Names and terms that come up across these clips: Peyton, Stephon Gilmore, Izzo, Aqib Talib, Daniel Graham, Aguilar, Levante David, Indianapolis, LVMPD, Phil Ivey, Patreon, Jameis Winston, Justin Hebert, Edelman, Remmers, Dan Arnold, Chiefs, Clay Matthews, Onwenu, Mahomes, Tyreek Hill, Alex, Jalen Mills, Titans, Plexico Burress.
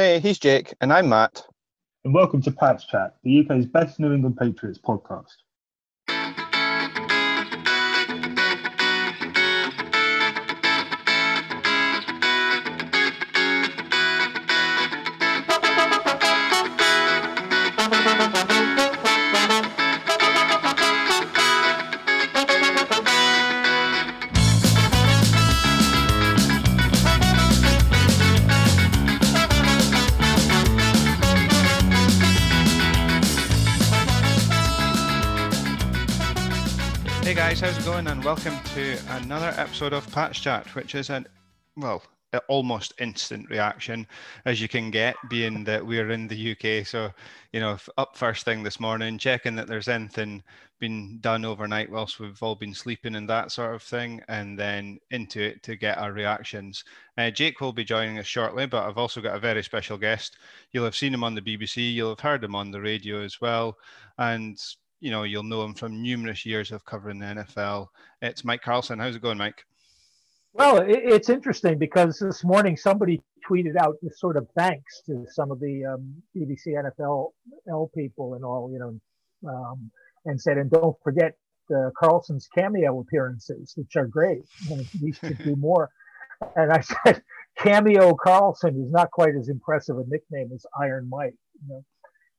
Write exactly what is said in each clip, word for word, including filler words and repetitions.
Hey, he's Jake, and I'm Matt. And welcome to Pat's Chat, the U K's best New England Patriots podcast. How's it going, and welcome to another episode of Pat's Chat, which is an well an almost instant reaction as you can get, being that we're in the U K. So, you know, up first thing this morning, checking that there's anything been done overnight whilst we've all been sleeping and that sort of thing, and then into it to get our reactions. Uh, Jake will be joining us shortly, but I've also got a very special guest. You'll have seen him on the B B C, you'll have heard him on the radio as well, and you know, you'll know him from numerous years of covering the N F L. It's Mike Carlson. How's it going, Mike? Well, it's interesting because this morning somebody tweeted out this sort of thanks to some of the um, B B C N F L people and all, you know, um, and said, and don't forget uh, Carlson's cameo appearances, which are great. We should do more. And I said, Cameo Carlson is not quite as impressive a nickname as Iron Mike. You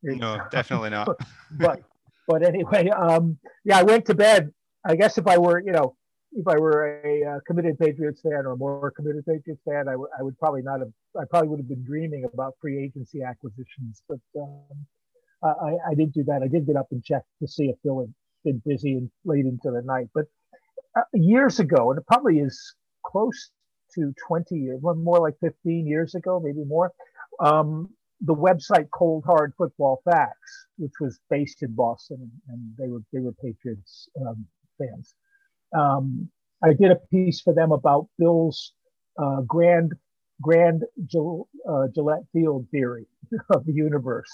know? No, definitely not. but But anyway, um, yeah, I went to bed. I guess if I were, you know, if I were a uh, committed Patriots fan or a more committed Patriots fan, I, w- I would probably not have, I probably would have been dreaming about free agency acquisitions. But um, I, I didn't do that. I did get up and check to see if Bill had been busy and late into the night. But uh, years ago, and it probably is close to twenty years, more like fifteen years ago, maybe more, um, the website Cold Hard Football Facts, which was based in Boston, and they were they were Patriots um, fans. Um, I did a piece for them about Bill's uh, grand grand Gil, uh, Gillette Field theory of the universe,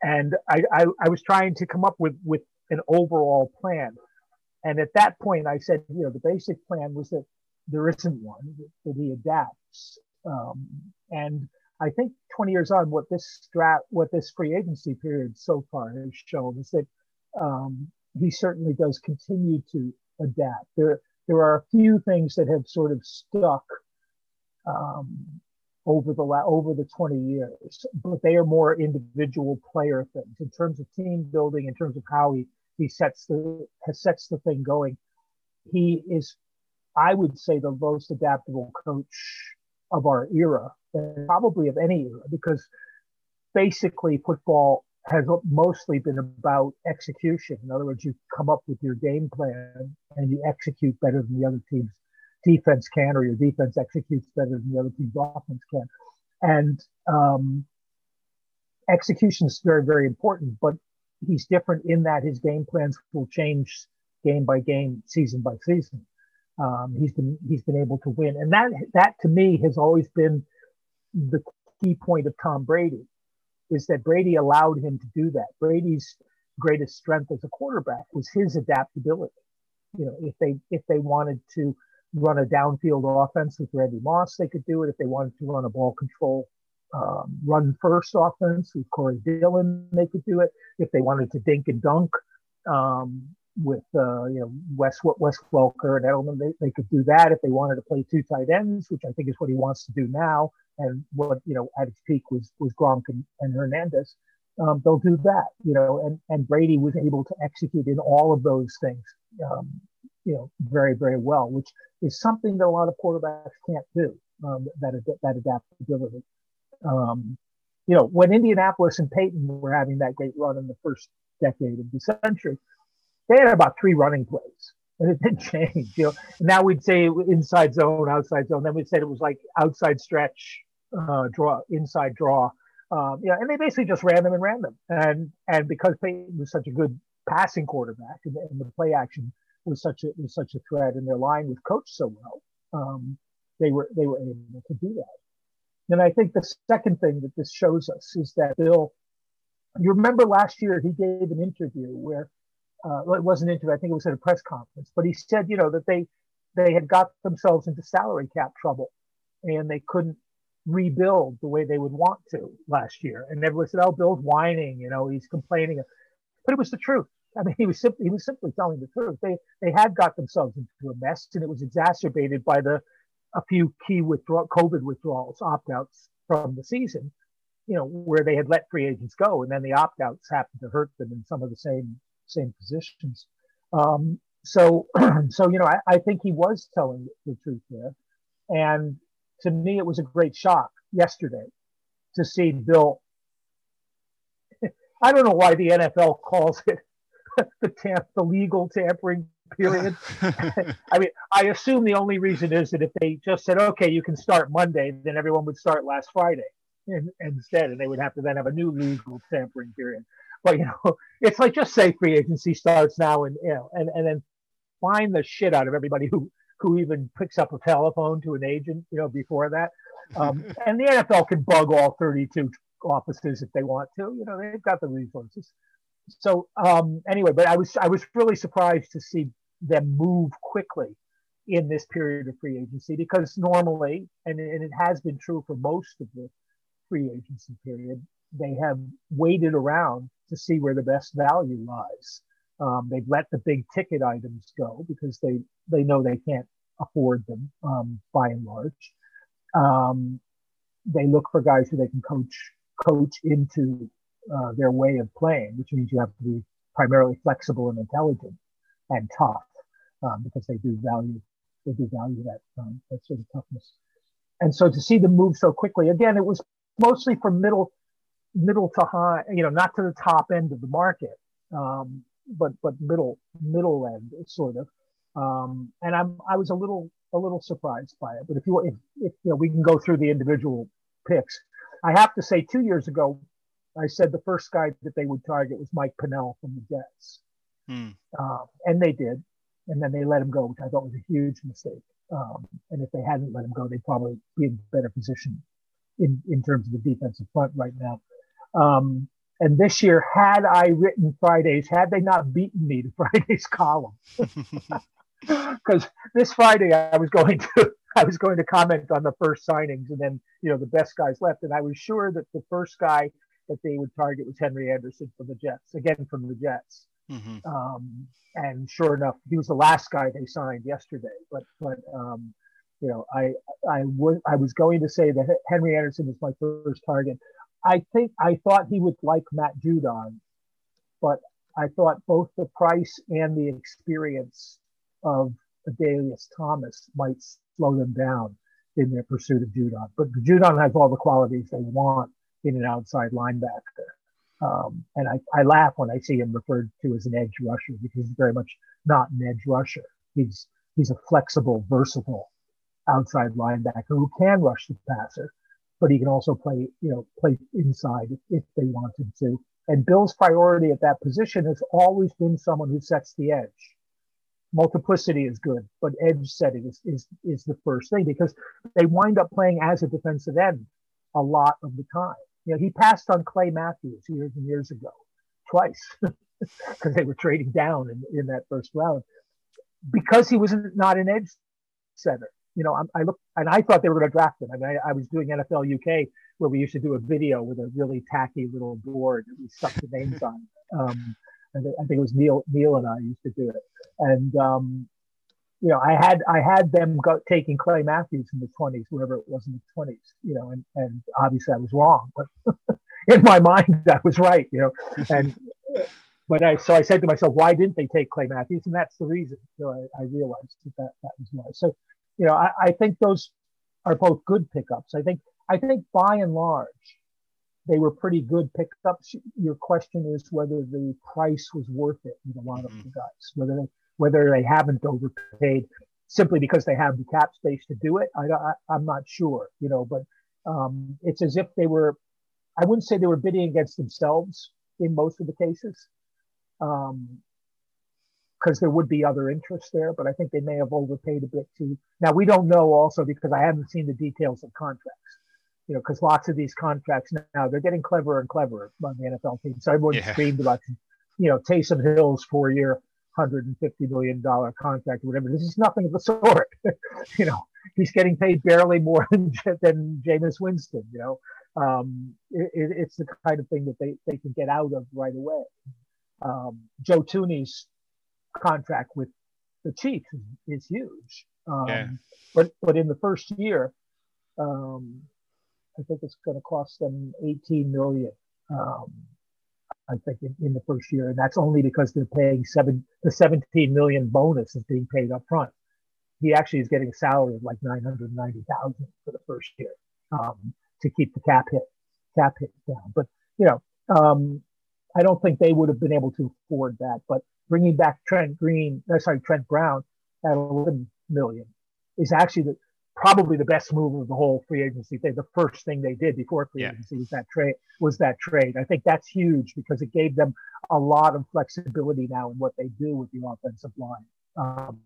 and I, I I was trying to come up with with an overall plan. And at that point, I said, you know, the basic plan was that there isn't one, that he adapts, um, and I think twenty years on, what this strat, what this free agency period so far has shown is that um, he certainly does continue to adapt. There, there are a few things that have sort of stuck um, over the la- over the twenty years, but they are more individual player things. In terms of team building, in terms of how he he sets the has sets the thing going, he is, I would say, the most adaptable coach of our era, and probably of any era, because basically football has mostly been about execution. In other words, you come up with your game plan and you execute better than the other team's defense can, or your defense executes better than the other team's offense can. And um, execution is very, very important, but he's different in that his game plans will change game by game, season by season. Um, he's been he's been able to win, and that that to me has always been the key point of Tom Brady, is that Brady allowed him to do that. Brady's greatest strength as a quarterback was his adaptability. You know, if they if they wanted to run a downfield offense with Randy Moss, they could do it. If they wanted to run a ball control, um, run first offense with Corey Dillon, they could do it. If they wanted to dink and dunk, um, with uh, you know, Wes Wes Welker and Edelman, they, they could do that. If they wanted to play two tight ends, which I think is what he wants to do now, and what, you know, at its peak was was Gronk and, and Hernandez, um, they'll do that. You know, and and Brady was able to execute in all of those things, um, you know, very very well, which is something that a lot of quarterbacks can't do. Um, that that adaptability. Um, you know, when Indianapolis and Peyton were having that great run in the first decade of the century, they had about three running plays, and it didn't change. You know, now we'd say inside zone, outside zone. Then we said it was like outside stretch, uh, draw, inside draw. Um, you know, and they basically just ran them and ran them. And and because Peyton was such a good passing quarterback, and, and the play action was such a was such a threat, and their line was coached so well, um, they were they were able to do that. And I think the second thing that this shows us is that Bill, you remember last year he gave an interview where. Uh, well, it wasn't an interview, I think it was at a press conference, but he said, you know, that they, they had got themselves into salary cap trouble and they couldn't rebuild the way they would want to last year. And everyone said, oh, Bill's whining, you know, he's complaining. But it was the truth. I mean, he was simply, he was simply telling the truth. They they had got themselves into a mess, and it was exacerbated by the a few key withdraw COVID withdrawals, opt-outs from the season, you know, where they had let free agents go, and then the opt-outs happened to hurt them in some of the same same positions. Um, so, so you know, I, I think he was telling the truth there. And to me, it was a great shock yesterday to see Bill. I don't know why the N F L calls it the tamp, the legal tampering period. I mean, I assume the only reason is that if they just said, okay, you can start Monday, then everyone would start last Friday in, instead, and they would have to then have a new legal tampering period. But, you know, it's like, just say free agency starts now, and, you know, and, and then find the shit out of everybody who, who even picks up a telephone to an agent, you know, before that. Um, and the N F L can bug all thirty-two offices if they want to, you know, they've got the resources. So um, anyway, but I was I was really surprised to see them move quickly in this period of free agency, because normally, and, and it has been true for most of the free agency period, they have waited around to see where the best value lies. Um, they've let the big ticket items go because they, they know they can't afford them um, by and large. Um, they look for guys who they can coach coach into Uh, their way of playing, which means you have to be primarily flexible and intelligent and tough, um, because they do value they do value that um, that sort of toughness. And so to see them move so quickly, again, it was mostly for middle middle to high, you know, not to the top end of the market, um, but but middle middle end sort of. Um, and I'm I was a little a little surprised by it. But if you if, if you know, we can go through the individual picks. I have to say, two years ago, I said the first guy that they would target was Mike Pinnell from the Jets. Hmm. Um, and they did. And then they let him go, which I thought was a huge mistake. Um, and if they hadn't let him go, they'd probably be in a better position in, in terms of the defensive front right now. Um, and this year, had I written Fridays, had they not beaten me to Friday's column, because this Friday I was going to I was going to comment on the first signings and then, you know, the best guys left. And I was sure that the first guy that they would target was Henry Anderson from the Jets, again from the Jets. Mm-hmm. Um, and sure enough, he was the last guy they signed yesterday. But, but um, you know, I I, w- I was going to say that Henry Anderson was my first target. I think I thought he would like Matt Judon, but I thought both the price and the experience of Adalius Thomas might slow them down in their pursuit of Judon. But Judon has all the qualities they want in an outside linebacker. Um, and I, I laugh when I see him referred to as an edge rusher, because he's very much not an edge rusher. He's he's a flexible, versatile outside linebacker who can rush the passer, but he can also play, you know, play inside if, if they want him to. And Bill's priority at that position has always been someone who sets the edge. Multiplicity is good, but edge setting is, is, is the first thing, because they wind up playing as a defensive end a lot of the time. You know, he passed on Clay Matthews years and years ago, twice, because they were trading down in, in that first round, because he was not an edge setter. You know, I, I looked and I thought they were going to draft him. I mean, I, I was doing N F L U K, where we used to do a video with a really tacky little board that we stuck the names on. Um, I, th- I think it was Neil, Neil and I used to do it. And um, you know, I had I had them go, taking Clay Matthews in the twenties, whoever it was in the twenties, you know, and, and obviously I was wrong, but in my mind I was right, you know. And but I so I said to myself, why didn't they take Clay Matthews? And that's the reason. So I, I realized that, that that was why. So, you know, I, I think those are both good pickups. I think I think by and large they were pretty good pickups. Your question is whether the price was worth it with a lot of the guys, whether they whether they haven't overpaid simply because they have the cap space to do it. I, I, I'm not sure, you know, but um, it's as if they were, I wouldn't say they were bidding against themselves in most of the cases, because um, there would be other interests there, but I think they may have overpaid a bit too. Now, we don't know also, because I haven't seen the details of contracts, you know, because lots of these contracts now, they're getting cleverer and cleverer on the N F L team. So everyone yeah. screamed about, you know, Taysom Hill's four-year, one hundred fifty million dollars contract or whatever. This is nothing of the sort. You know, he's getting paid barely more than, than Jameis Winston, you know. Um, it, it's the kind of thing that they, they can get out of right away. Um, Joe Tooney's contract with the Chiefs is huge. Um, yeah. But but in the first year, um, I think it's going to cost them eighteen million dollars. Um, I think in, in the first year, and that's only because they're paying seven the seventeen million dollars bonus is being paid up front. He actually is getting a salary of like nine hundred ninety thousand dollars for the first year um, to keep the cap hit cap hit down. But you know, um, I don't think they would have been able to afford that. But bringing back Trent Green, uh, sorry, Trent Brown at eleven million dollars is actually the, probably the best move of the whole free agency thing. The first thing they did before free yeah. agency was that trade. Was that trade? I think that's huge because it gave them a lot of flexibility now in what they do with the offensive line. Um,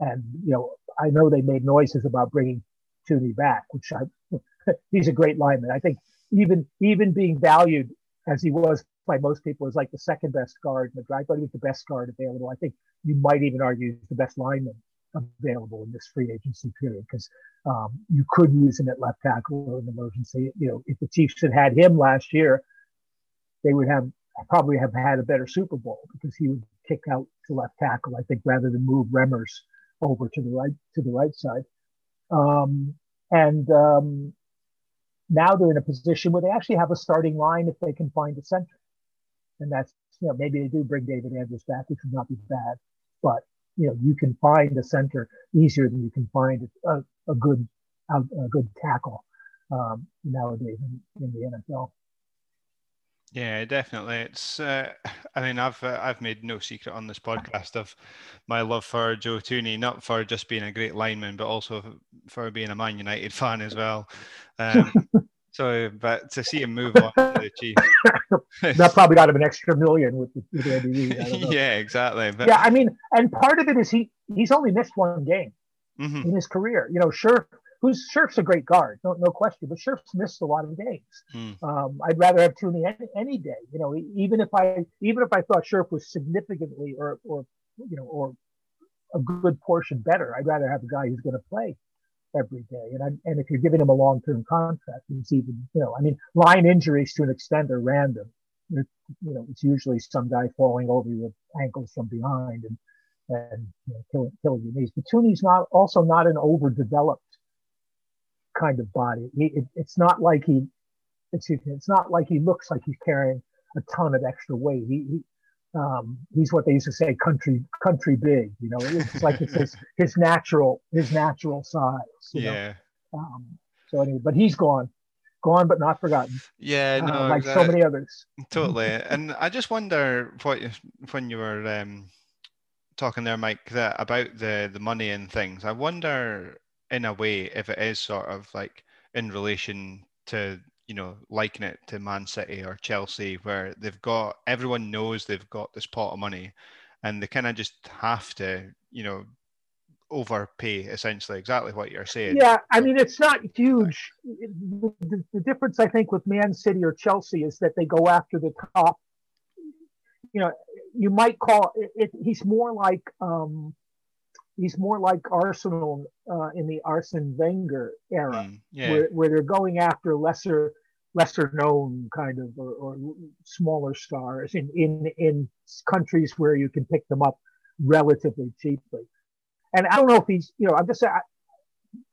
and you know, I know they made noises about bringing Tooney back, which I, he's a great lineman. I think even even being valued as he was by most people as like the second best guard in the draft, but he was the best guard available. I think you might even argue he's the best lineman available in this free agency period because um, you could use him at left tackle or an emergency. You know, if the Chiefs had had him last year, they would have probably have had a better Super Bowl because he would kick out to left tackle, I think, rather than move Remmers over to the right to the right side. Um, and um, now they're in a position where they actually have a starting line if they can find a center. And that's, you know, maybe they do bring David Andrews back, which would not be bad, but you know, you can find a center easier than you can find a, a good a, a good tackle um, nowadays in, in the N F L. Yeah, definitely. It's uh, I mean, I've uh, I've made no secret on this podcast of my love for Joe Tooney, not for just being a great lineman, but also for being a Man United fan as well. Um, so, but to see him move on to the Chiefs, that probably got him an extra million with the, with the N B A. Yeah, exactly. But... yeah, I mean, and part of it is he he's only missed one game mm-hmm. in his career. You know, sure. Who's Scherf's a great guard, no, no question, but Scherf's missed a lot of games. Mm. Um, I'd rather have Tooney any, any day, you know. Even if I, even if I thought Scherf was significantly or, or you know, or a good portion better, I'd rather have a guy who's going to play every day. And I, and if you're giving him a long-term contract, it's even, you know, I mean, line injuries to an extent are random. It, you know, it's usually some guy falling over your ankles from behind and and you know, killing killing your knees. But Tooney's not also not an overdeveloped kind of body. He, it, it's not like he, it's, it's not like he looks like he's carrying a ton of extra weight. He, he um, he's what they used to say, country, country big. You know, it's like it's his, his natural, his natural size. You yeah. know? Um, so anyway, but he's gone, gone, but not forgotten. Yeah, no, uh, like that, so many others. Totally. And I just wonder what you, when you were um, talking there, Mike, that about the the money and things. I wonder, in a way, if it is sort of like in relation to, you know, liken it to Man City or Chelsea, where they've got, everyone knows they've got this pot of money and they kind of just have to, you know, overpay essentially, exactly what you're saying. Yeah, I mean, it's not huge. The, the, the difference, I think, with Man City or Chelsea is that they go after the top, you know, you might call it, it he's more like, um, he's more like Arsenal uh, in the Arsene Wenger era, mm, yeah. where, where they're going after lesser, lesser known kind of or, or smaller stars in, in in countries where you can pick them up relatively cheaply. And I don't know if he's, you know, I'm just saying,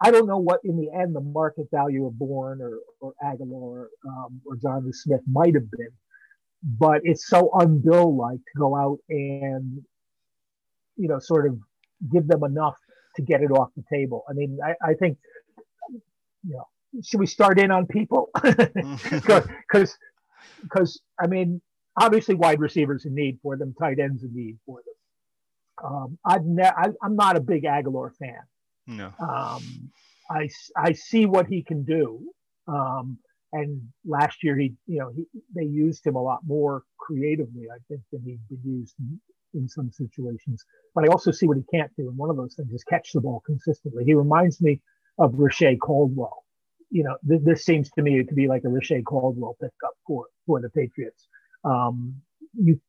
I, I don't know what in the end the market value of Bourne or or Aguilar um, or John Smith might have been, but it's so un-Bill-like to go out and, you know, sort of give them enough to get it off the table. I mean, I, I think, you know, should we start in on people? Because, because I mean, obviously wide receivers in need for them, tight ends in need for them. Um, I've ne- I, I'm not a big Aguilar fan. No. Um, I, I see what he can do. Um, and last year he, you know, he, they used him a lot more creatively, I think, than he'd been used in some situations, but I also see what he can't do. And one of those things is catch the ball consistently. He reminds me of Reche Caldwell. You know, th- this seems to me to be like a Reche Caldwell pickup for, for the Patriots. Um, you,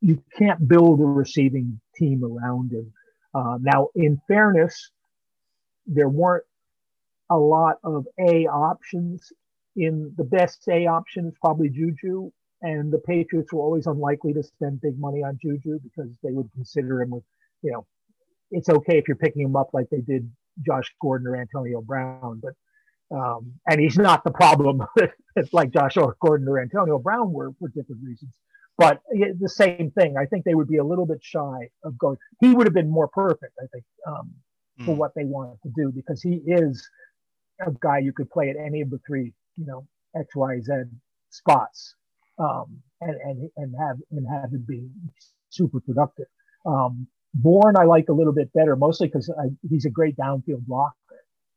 you can't build a receiving team around him. Uh, now, in fairness, there weren't a lot of A options. In the best A option is probably Juju, and the Patriots were always unlikely to spend big money on Juju because they would consider him with, you know, it's okay if you're picking him up like they did Josh Gordon or Antonio Brown, but um, and he's not the problem like Josh or Gordon or Antonio Brown were for different reasons. But the same thing, I think they would be a little bit shy of going. He would have been more perfect, I think, um, for mm. what they wanted to do, because he is a guy you could play at any of the three, you know, X, Y, Z spots, um, and and and have and have it be super productive. Um, Bourne I like a little bit better, mostly because he's a great downfield blocker,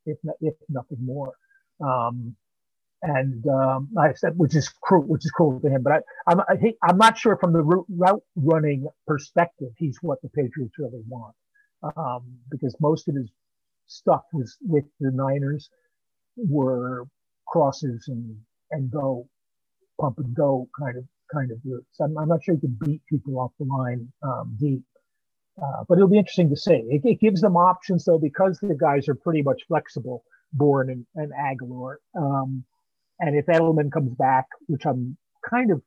if not, if nothing more. Um, And um, I said, which is cruel, which is cruel to him. But I, I'm, I think, I'm not sure from the route running perspective, he's what the Patriots really want, um, because most of his stuff was with the Niners were crosses and, and go, pump and go kind of kind of routes. I'm, I'm not sure he can beat people off the line um, deep, uh, but it'll be interesting to see. It, it gives them options though, because the guys are pretty much flexible, Bourne and, and Aguilar. Um, And if Edelman comes back, which I'm kind of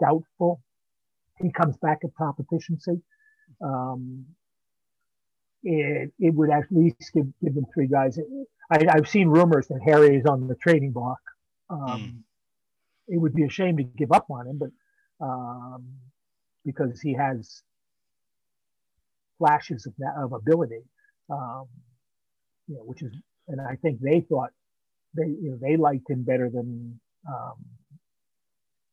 doubtful, he comes back at top efficiency, um, it, it would at least give, give them three guys. I, I've seen rumors that Harry is on the trading block. Um, mm. It would be a shame to give up on him, but um, because he has flashes of, of ability, um, you know, which is, and I think they thought, They you know, they liked him better than um,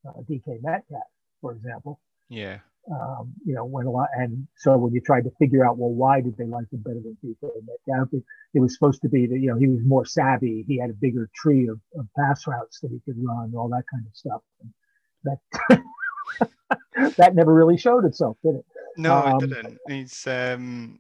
uh, D K Metcalf, for example. Yeah. Um, you know, when a lot, and so when you tried to figure out, well, why did they like him better than D K Metcalf? It, it was supposed to be that, you know, he was more savvy. He had a bigger tree of, of pass routes that he could run, all that kind of stuff. And that that never really showed itself, did it? No, um, it didn't. It's. Um,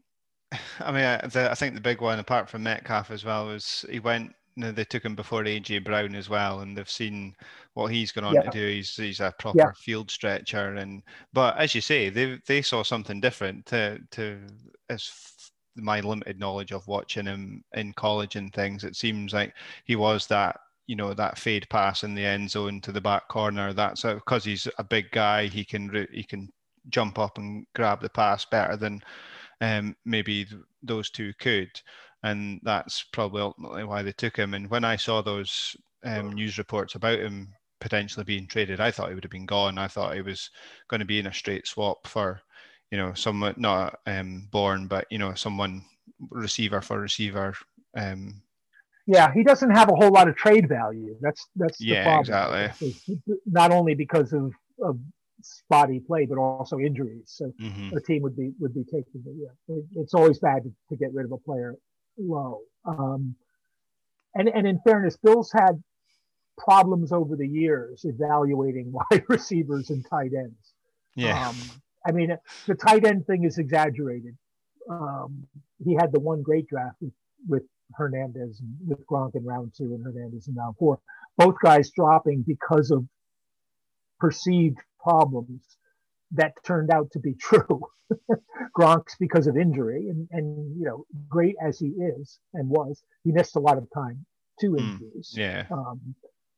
I mean, I, the, I think the big one, apart from Metcalf as well, was he went. No, they took him before A J Brown as well, and they've seen what he's gone on yeah. to do. He's he's a proper yeah. field stretcher, and but as you say, they they saw something different to to as f- my limited knowledge of watching him in college and things. It seems like he was that, you know, that fade pass in the end zone to the back corner. That's because he's a big guy. He can he can jump up and grab the pass better than um, maybe th- those two could. And that's probably ultimately why they took him. And when I saw those um, news reports about him potentially being traded, I thought he would have been gone. I thought he was going to be in a straight swap for, you know, someone not um, Bourne, but, you know, someone receiver for receiver. Um, yeah, he doesn't have a whole lot of trade value. That's that's the yeah, problem. Exactly. Not only because of, of spotty play, but also injuries. So mm-hmm. a team would be would be taking it. Yeah, it, it's always bad to, to get rid of a player low. Um, and, and in fairness, Bill's had problems over the years evaluating wide receivers and tight ends. Yeah. Um, I mean, the tight end thing is exaggerated. Um, he had the one great draft with, with Hernandez, and with Gronk in round two and Hernandez in round four, both guys dropping because of perceived problems that turned out to be true. Gronk's because of injury, and, and you know, great as he is and was, he missed a lot of time to injuries. Mm, yeah. Um,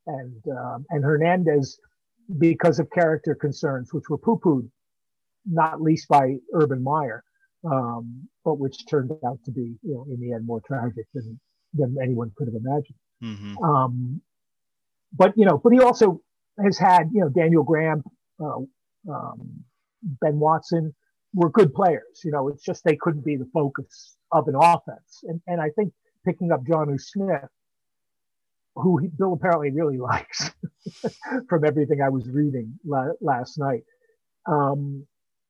and um, and Hernandez because of character concerns, which were poo-pooed, not least by Urban Meyer, um, but which turned out to be, you know, in the end more tragic than than anyone could have imagined. Mm-hmm. Um, but you know, but he also has had, you know, Daniel Graham. Uh, Um, Ben Watson were good players. You know, it's just they couldn't be the focus of an offense. And and I think picking up John Smith, who he, Bill apparently really likes from everything I was reading la- last night. Um,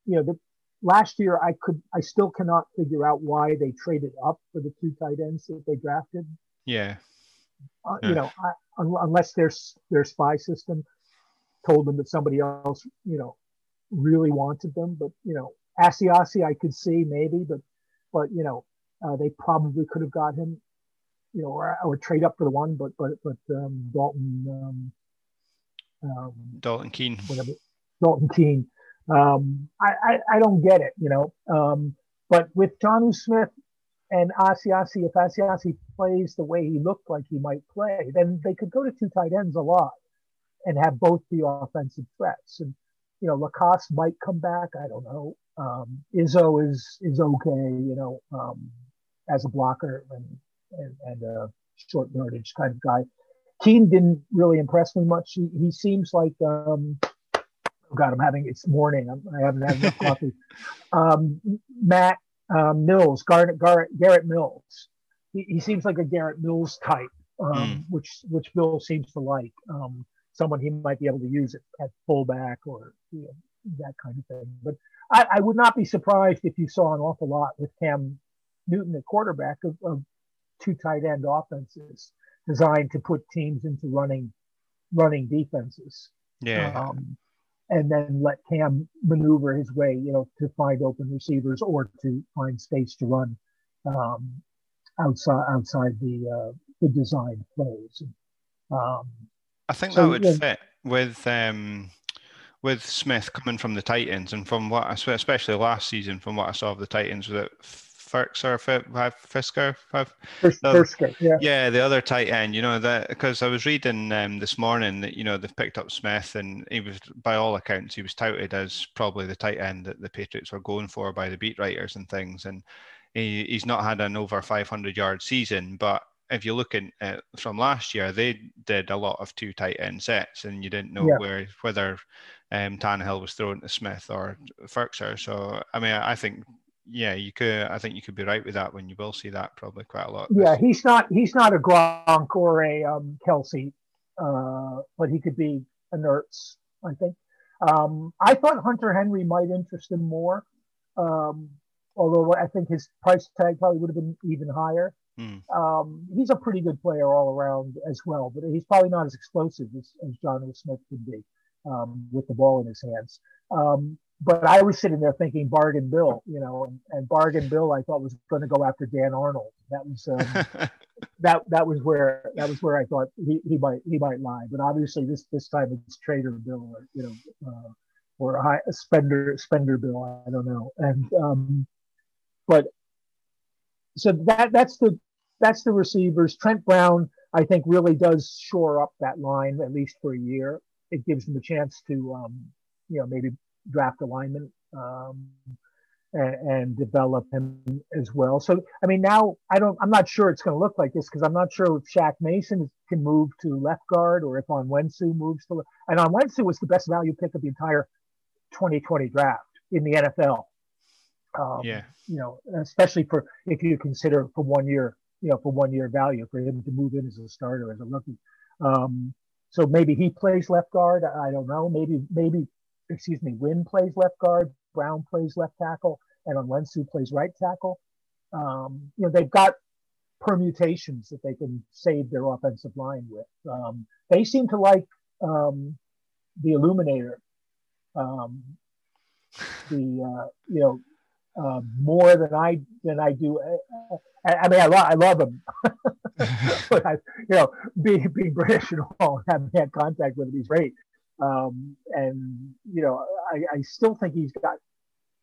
you know, the, last year I could I still cannot figure out why they traded up for the two tight ends that they drafted. Yeah. Uh, yeah. You know, I, un- unless their their spy system told them that somebody else, you know, really wanted them. But, you know, Asiasi I could see maybe, but, but you know, uh, they probably could have got him, you know, or, or trade up for the one, but, but, but um, Dalton, um, um, Dalton Keene, whatever, Dalton Keene. Um, I, I, I don't get it, you know, um, but with John Smith and Asiasi, if Asiasi plays the way he looked like he might play, then they could go to two tight ends a lot and have both the offensive threats. And, you know, Lacoste might come back. I don't know. Um, Izzo is, is okay, you know, um, as a blocker and, and, and a short yardage kind of guy. Keene didn't really impress me much. He, he seems like, um, oh God, I'm having, it's morning. I'm, I haven't had enough coffee. Um, Matt um, Mills, Garrett, Garrett, Garrett Mills. He, he seems like a Garrett Mills type, um, mm. which, which Bill seems to like. Um, someone he might be able to use it at fullback or you know, that kind of thing. But I, I would not be surprised if you saw an awful lot with Cam Newton at quarterback of, of two tight end offenses designed to put teams into running running defenses. Yeah. Um, and then let Cam maneuver his way, you know, to find open receivers or to find space to run um, outside outside the uh, the designed plays. Um, I think so, that would yeah. fit with um, with Smith coming from the Titans, and from what I swear, especially last season, from what I saw of the Titans with it. Firkser, Fisker, Fisker, yeah. yeah, the other tight end, you know, that because I was reading um, this morning that, you know, they've picked up Smith, and he was, by all accounts, he was touted as probably the tight end that the Patriots were going for by the beat writers and things. And he, he's not had an over five hundred yard season, but if you look at from last year, they did a lot of two tight end sets, and you didn't know yeah. where whether um, Tannehill was thrown to Smith or Firkser. So, I mean, I, I think. Yeah, you could. I think you could be right with that. When you will see that probably quite a lot. Yeah, he's not. He's not a Gronk or a um, Kelsey, uh, but he could be a Nertz, I think. Um, I thought Hunter Henry might interest him more, um, although I think his price tag probably would have been even higher. Mm. Um, he's a pretty good player all around as well, but he's probably not as explosive as, as John Smith could be um, with the ball in his hands. Um, But I was sitting there thinking Bargain Bill, you know, and, and Bargain Bill I thought was going to go after Dan Arnold. That was um, that that was where that was where I thought he, he might he might lie. But obviously this this time it's Trader Bill, or you know, uh, or a high, a spender spender Bill. I don't know. And um, but so that that's the that's the receivers. Trent Brown I think really does shore up that line at least for a year. It gives them a chance to um, you know maybe. draft alignment um, and, and develop him as well. So, I mean, now I don't, I'm not sure it's going to look like this because I'm not sure if Shaq Mason can move to left guard or if Onwenu moves to left. And Onwenu was the best value pick of the entire twenty twenty draft in the N F L. Um, yeah. You know, especially for, if you consider for one year, you know, for one year value for him to move in as a starter, as a rookie. Um, so maybe he plays left guard. I don't know. Maybe, maybe, excuse me, Wynn plays left guard, Brown plays left tackle, and Onwenu plays right tackle. Um, you know, they've got permutations that they can save their offensive line with. Um, they seem to like um, the Illuminator, um, the uh, you know uh, more than I than I do. I, I mean, I, lo- I love him. But I, you know, being, being British and all, having had contact with him, he's great. Um, and, you know, I, I still think he's got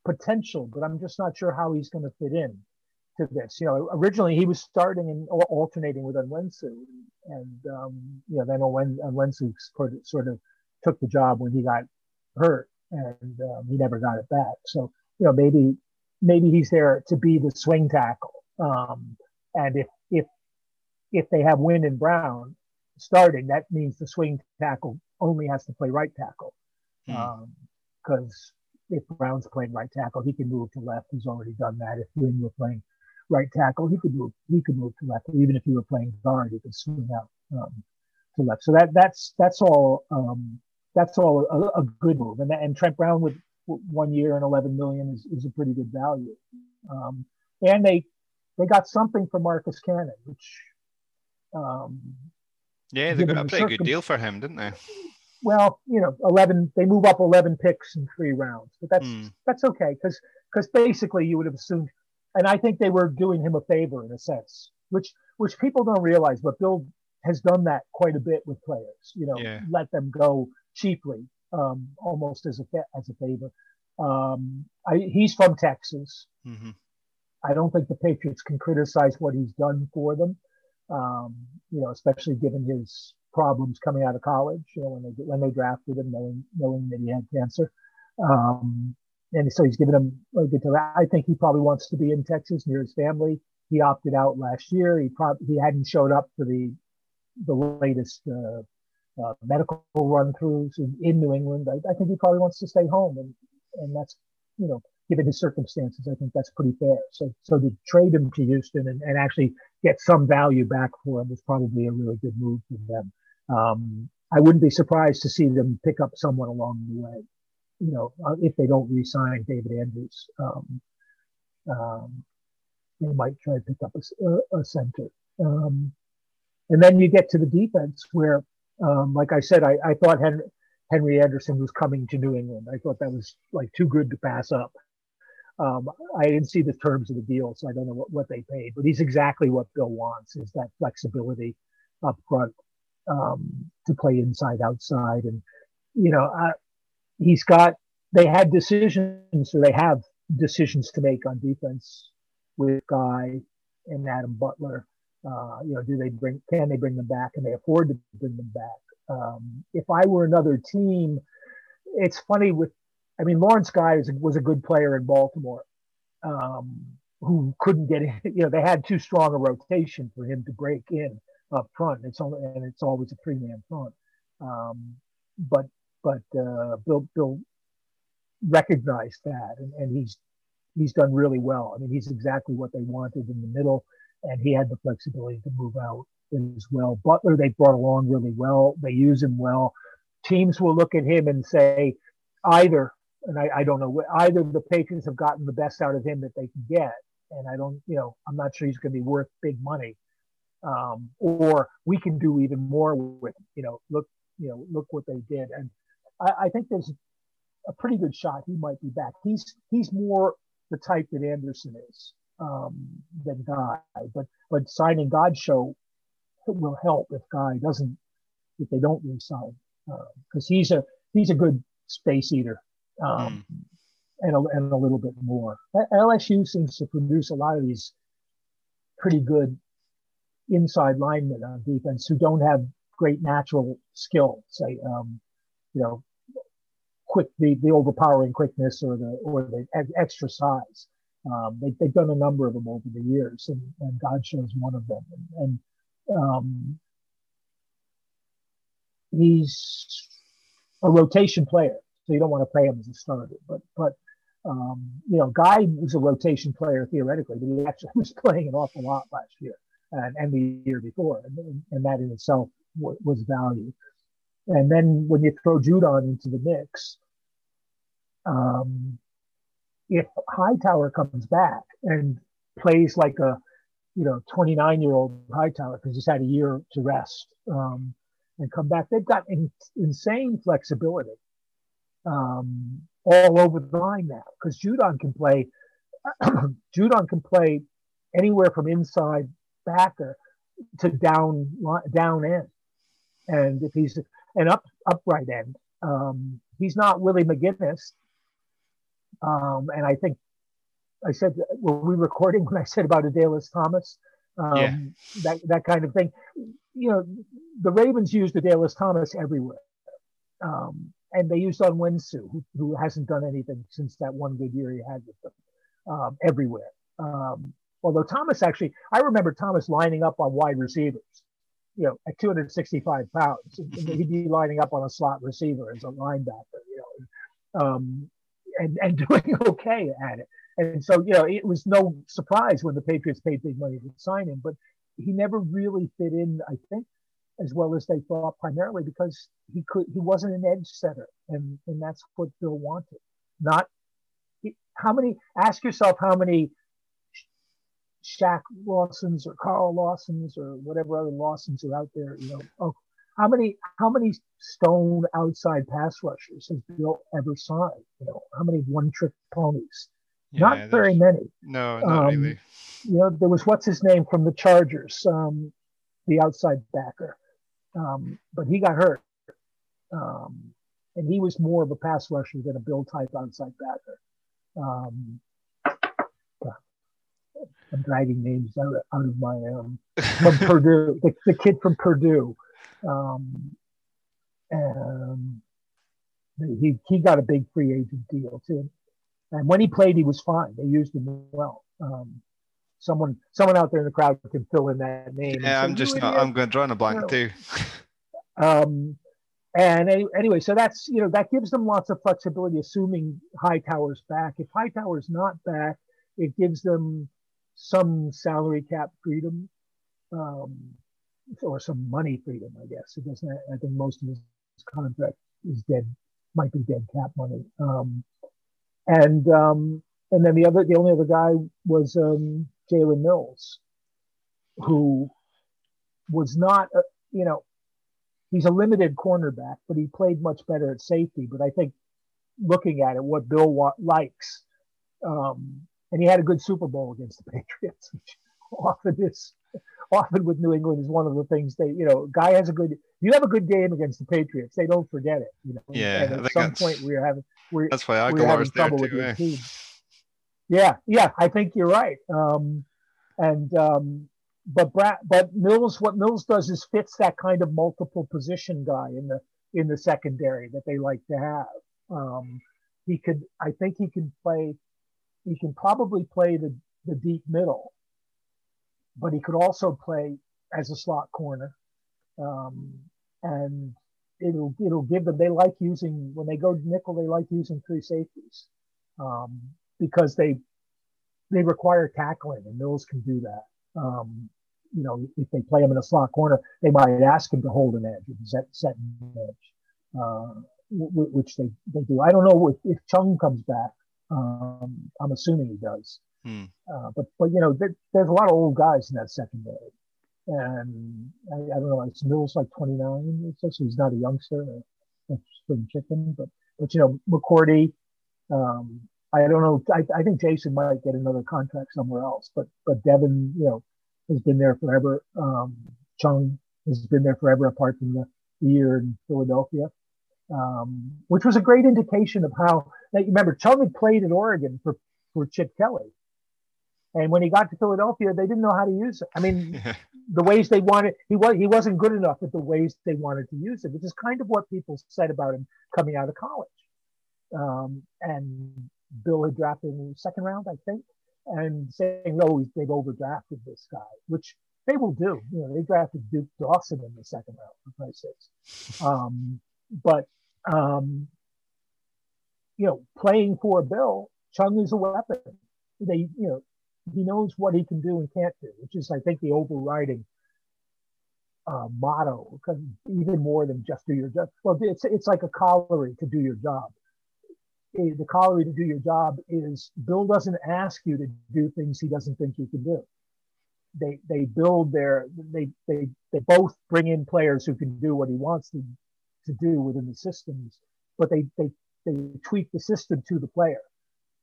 potential, but I'm just not sure how he's going to fit in to this. You know, originally he was starting and alternating with Onwenu, and, um, you know, then Onwenu sort of took the job when he got hurt, and um, he never got it back. So, you know, maybe maybe he's there to be the swing tackle. Um, and if, if, if they have Wynn and Brown starting, that means the swing tackle only has to play right tackle, because um, if Brown's playing right tackle, he can move to left. He's already done that. If Wynn were playing right tackle, he could move. He could move to left. Even if he were playing guard, he could swing out um, to left. So that that's that's all. Um, that's all a, a good move. And and Trent Brown with one year and eleven million is, is a pretty good value. Um, and they they got something for Marcus Cannon, which. Um, Yeah, they got a pretty good deal for him, didn't they? Well, you know, eleven. They move up eleven picks in three rounds, but that's mm. that's okay because because basically you would have assumed, and I think they were doing him a favor in a sense, which which people don't realize, but Bill has done that quite a bit with players. You know, yeah. let them go cheaply, um, almost as a as a favor. Um, I, he's from Texas. Mm-hmm. I don't think the Patriots can criticize what he's done for them, um, you know, especially given his problems coming out of college, you know, when they when they drafted him, knowing knowing that he had cancer. Um, and so he's given him a good time. I think he probably wants to be in Texas near his family. He opted out last year. He probably he hadn't showed up for the the latest uh, uh, medical run-throughs in, in New England. I, I think he probably wants to stay home, and and that's, you know, given his circumstances, I think that's pretty fair. So so to trade him to Houston and, and actually get some value back for him was probably a really good move for them. Um, I wouldn't be surprised to see them pick up someone along the way, you know, if they don't re-sign David Andrews. Um, um, they might try to pick up a, a center. Um, and then you get to the defense where, um, like I said, I, I thought Henry, Henry Anderson was coming to New England. I thought that was like too good to pass up. Um, I didn't see the terms of the deal, so I don't know what, what they paid, but he's exactly what Bill wants, is that flexibility up front, um, to play inside, outside. And, you know, I, he's got, they had decisions, or they have decisions to make on defense with Guy and Adam Butler. Uh, you know, do they bring, can they bring them back? Can they afford to bring them back? Um, if I were another team, it's funny with, I mean, Lawrence Guy was a, was a good player in Baltimore, um, who couldn't get in. You know, they had too strong a rotation for him to break in up front. It's only, and it's always a three-man front. Um, but but uh, Bill Bill recognized that, and, and he's he's done really well. I mean, he's exactly what they wanted in the middle, and he had the flexibility to move out as well. Butler, they brought along really well. They use him well. Teams will look at him and say either. And I, I don't know, either the Patriots have gotten the best out of him that they can get, and I don't, you know, I'm not sure he's going to be worth big money, um, or we can do even more with, you know, look, you know, look what they did. And I, I think there's a pretty good shot he might be back. He's he's more the type that Anderson is, um, than Guy, but but signing Godshow will help if Guy doesn't, if they don't re-sign, because uh, he's a he's a good space eater. Um, and, a, and a little bit more. L S U seems to produce a lot of these pretty good inside linemen on defense who don't have great natural skill, say, um, you know, quick, the, the overpowering quickness or the or the extra size. Um, they, they've done a number of them over the years, and, and Godshow's one of them. And, and um, he's a rotation player. So you don't want to pay him as a starter, but but um, you know, Guy was a rotation player theoretically, but he actually was playing an awful lot last year and, and the year before, and, and that in itself w- was value. And then when you throw Judon into the mix, um, if Hightower comes back and plays like a you know twenty-nine-year-old Hightower because he's had a year to rest, um, and come back, they've got in- insane flexibility. Um, all over the line now, because Judon can play. Judon can play anywhere from inside backer to down down end, and if he's an up upright end, um, he's not Willie McGinnis. Um, and I think I said, were we recording when I said about Adalius Thomas? Um, yeah. That that kind of thing. You know, the Ravens used Adalius Thomas everywhere. Um, And they used Onwenu, who, who hasn't done anything since that one good year he had with them, um, everywhere. Um, although Thomas actually, I remember Thomas lining up on wide receivers, you know, at two hundred sixty-five pounds. He'd be lining up on a slot receiver as a linebacker, you know, um, and, and doing okay at it. And so, you know, it was no surprise when the Patriots paid big money to sign him, but he never really fit in, I think, as well as they thought, primarily because he could he wasn't an edge setter, and, and that's what Bill wanted. Not how many ask yourself how many Shaq Lawsons or Carl Lawsons or whatever other Lawsons are out there, you know. Oh, how many how many stone outside pass rushers has Bill ever signed? You know, how many one trick ponies? Yeah, not very many. No, not um, really. You know, there was what's his name from the Chargers, um, the outside backer. Um, but he got hurt, um, and he was more of a pass rusher than a Bill type outside backer. Um, I'm driving names out, out of my um, from Purdue, the, the kid from Purdue. Um, um, he he got a big free agent deal too, and when he played, he was fine. They used him well. Um, someone someone out there in the crowd can fill in that name. Yeah, I'm just not. I'm going to draw in a blank too. Um, and any, anyway, so that's you know that gives them lots of flexibility, assuming Hightower's back. If Hightower's not back, it gives them some salary cap freedom, um, or some money freedom, I guess. It doesn't. I think most of his contract is dead, might be dead cap money. Um, and um, and then the other, the only other guy was um, Jalen Mills, who was not, a, you know, he's a limited cornerback, but he played much better at safety. But I think looking at it, what Bill wa- likes. Um, And he had a good Super Bowl against the Patriots, which often is, often with New England is one of the things they, you know, guy has a good, you have a good game against the Patriots, they don't forget it, you know. Yeah, and at some point we are having, we're, that's why Aguilar is there too, eh? Team. Yeah, yeah, I think you're right. Um, and um, but Brad, but Mills, what Mills does is fits that kind of multiple position guy in the in the secondary that they like to have. Um, he could, I think he can play. He can probably play the, the deep middle, but he could also play as a slot corner. Um, and it'll, it'll give them, they like using, when they go nickel, they like using three safeties, um, because they, they require tackling, and Mills can do that. Um, you know, if they play him in a slot corner, they might ask him to hold an edge, set, set an edge, uh, w- which they, they do. I don't know if, if Chung comes back. Um, I'm assuming he does, hmm. uh, but but you know there, there's a lot of old guys in that secondary, and I, I don't know. It's Mills like twenty-nine, so he's not a youngster, a spring chicken. But but you know McCourty, um, I don't know. I, I think Jason might get another contract somewhere else, but but Devin, you know, has been there forever. Um, Chung has been there forever, apart from the, the year in Philadelphia. Um, which was a great indication of how, now, you remember, Chung had played at Oregon for, for Chip Kelly. And when he got to Philadelphia, they didn't know how to use it. I mean, yeah. the ways they wanted, he, was, he wasn't good enough at the ways they wanted to use it, which is kind of what people said about him coming out of college. Um, and Bill had drafted him in the second round, I think, and saying, no, they've overdrafted this guy, which they will do. You know, they drafted Duke Dawson in the second round, for Christ's sakes. Um, but, Um, you know, playing for Bill, Chung is a weapon. They, you know, he knows what he can do and can't do, which is, I think, the overriding uh, motto. Because even more than just do your job. Well, it's it's like a colliery to do your job. The colliery to do your job is Bill doesn't ask you to do things he doesn't think you can do. They they build their they they they both bring in players who can do what he wants to. to do within the systems, but they they they tweak the system to the player,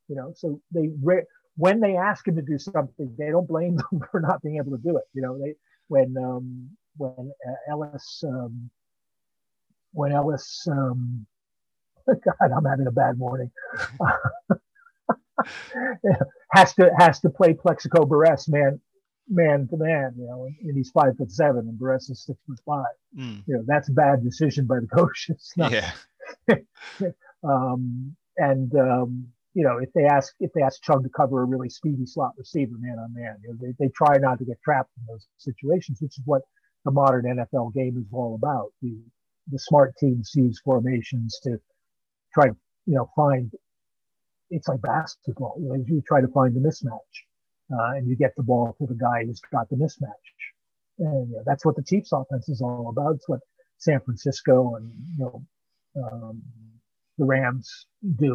you know. So they re- when they ask him to do something, they don't blame them for not being able to do it. You know, they when um, when uh, Ellis um, when Ellis um, God, I'm having a bad morning. has to has to play Plexico Burress man man to man, you know, and he's five foot seven and Burress is six foot five. Mm. You know, that's a bad decision by the coach. It's not. Yeah. um, and um, you know, if they ask if they ask Chung to cover a really speedy slot receiver man on man, you know, they, they try not to get trapped in those situations, which is what the modern N F L game is all about. The the smart teams use formations to try to, you know, find. It's like basketball. You know, you try to find the mismatch. Uh, and you get the ball to the guy who's got the mismatch. And you know, that's what the Chiefs offense is all about. It's what San Francisco and you know um, the Rams do.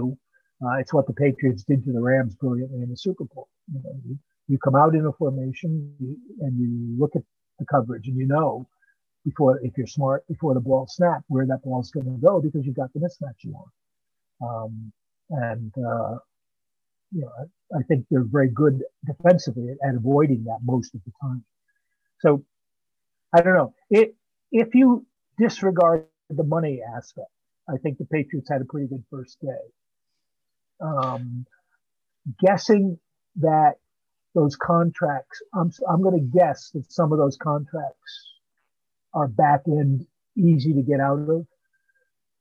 Uh, it's what the Patriots did to the Rams brilliantly in the Super Bowl. You know, you, you come out in a formation you, and you look at the coverage and you know before, if you're smart, before the ball snapped where that ball's going to go because you've got the mismatch you want. Um, and uh, you know, I think they're very good defensively at avoiding that most of the time. So I don't know. It, if you disregard the money aspect, I think the Patriots had a pretty good first day. Um, guessing that those contracts. I'm I'm going to guess that some of those contracts are back end easy to get out of,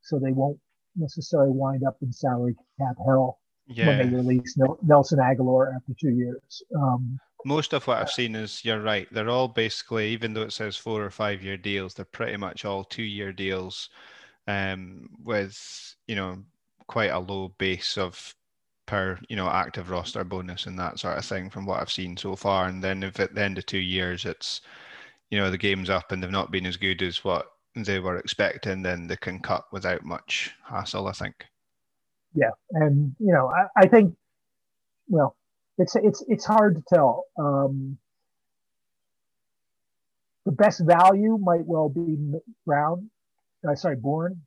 so they won't necessarily wind up in salary cap hell yeah. when they release Nelson Aguilar after two years. Um, Most of what I've seen is, you're right, they're all basically, even though it says four or five year deals, they're pretty much all two year deals um, with, you know, quite a low base of per, you know, active roster bonus and that sort of thing from what I've seen so far. And then if at the end of two years, it's, you know, the game's up and they've not been as good as what they were expecting, then they can cut without much hassle, I think. Yeah. And, you know, I, I think, well, It's it's it's hard to tell. Um, the best value might well be Brown. Uh, sorry, Bourne.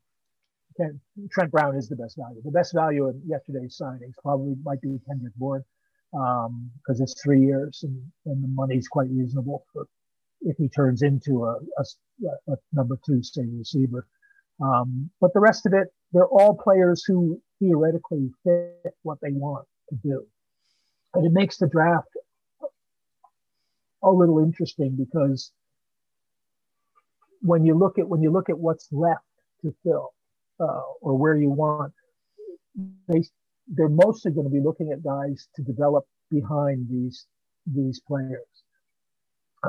Trent, Trent Brown is the best value. The best value in yesterday's signings probably might be Kendrick Bourne because um, it's three years and, and the money's quite reasonable for if he turns into a, a, a number two, say, receiver. Um, but the rest of it, they're all players who theoretically fit what they want to do. And it makes the draft a little interesting because when you look at when you look at what's left to fill uh, or where you want, they they're mostly going to be looking at guys to develop behind these these players.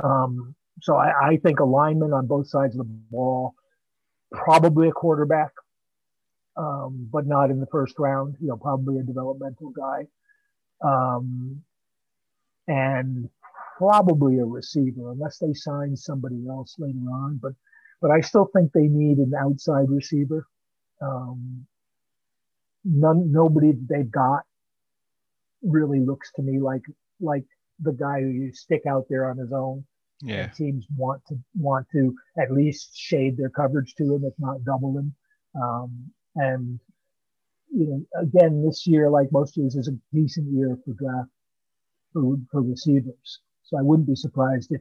Um, so I, I think a lineman on both sides of the ball, probably a quarterback, um, but not in the first round. You know, probably a developmental guy. Um, and probably a receiver, unless they sign somebody else later on. But, but I still think they need an outside receiver. Um, none, nobody they've got really looks to me like like the guy who you stick out there on his own. Yeah, teams want to want to at least shade their coverage to him, if not double him. Um, and you know, again, this year, like most years, is a decent year for draft for, for receivers. So I wouldn't be surprised if,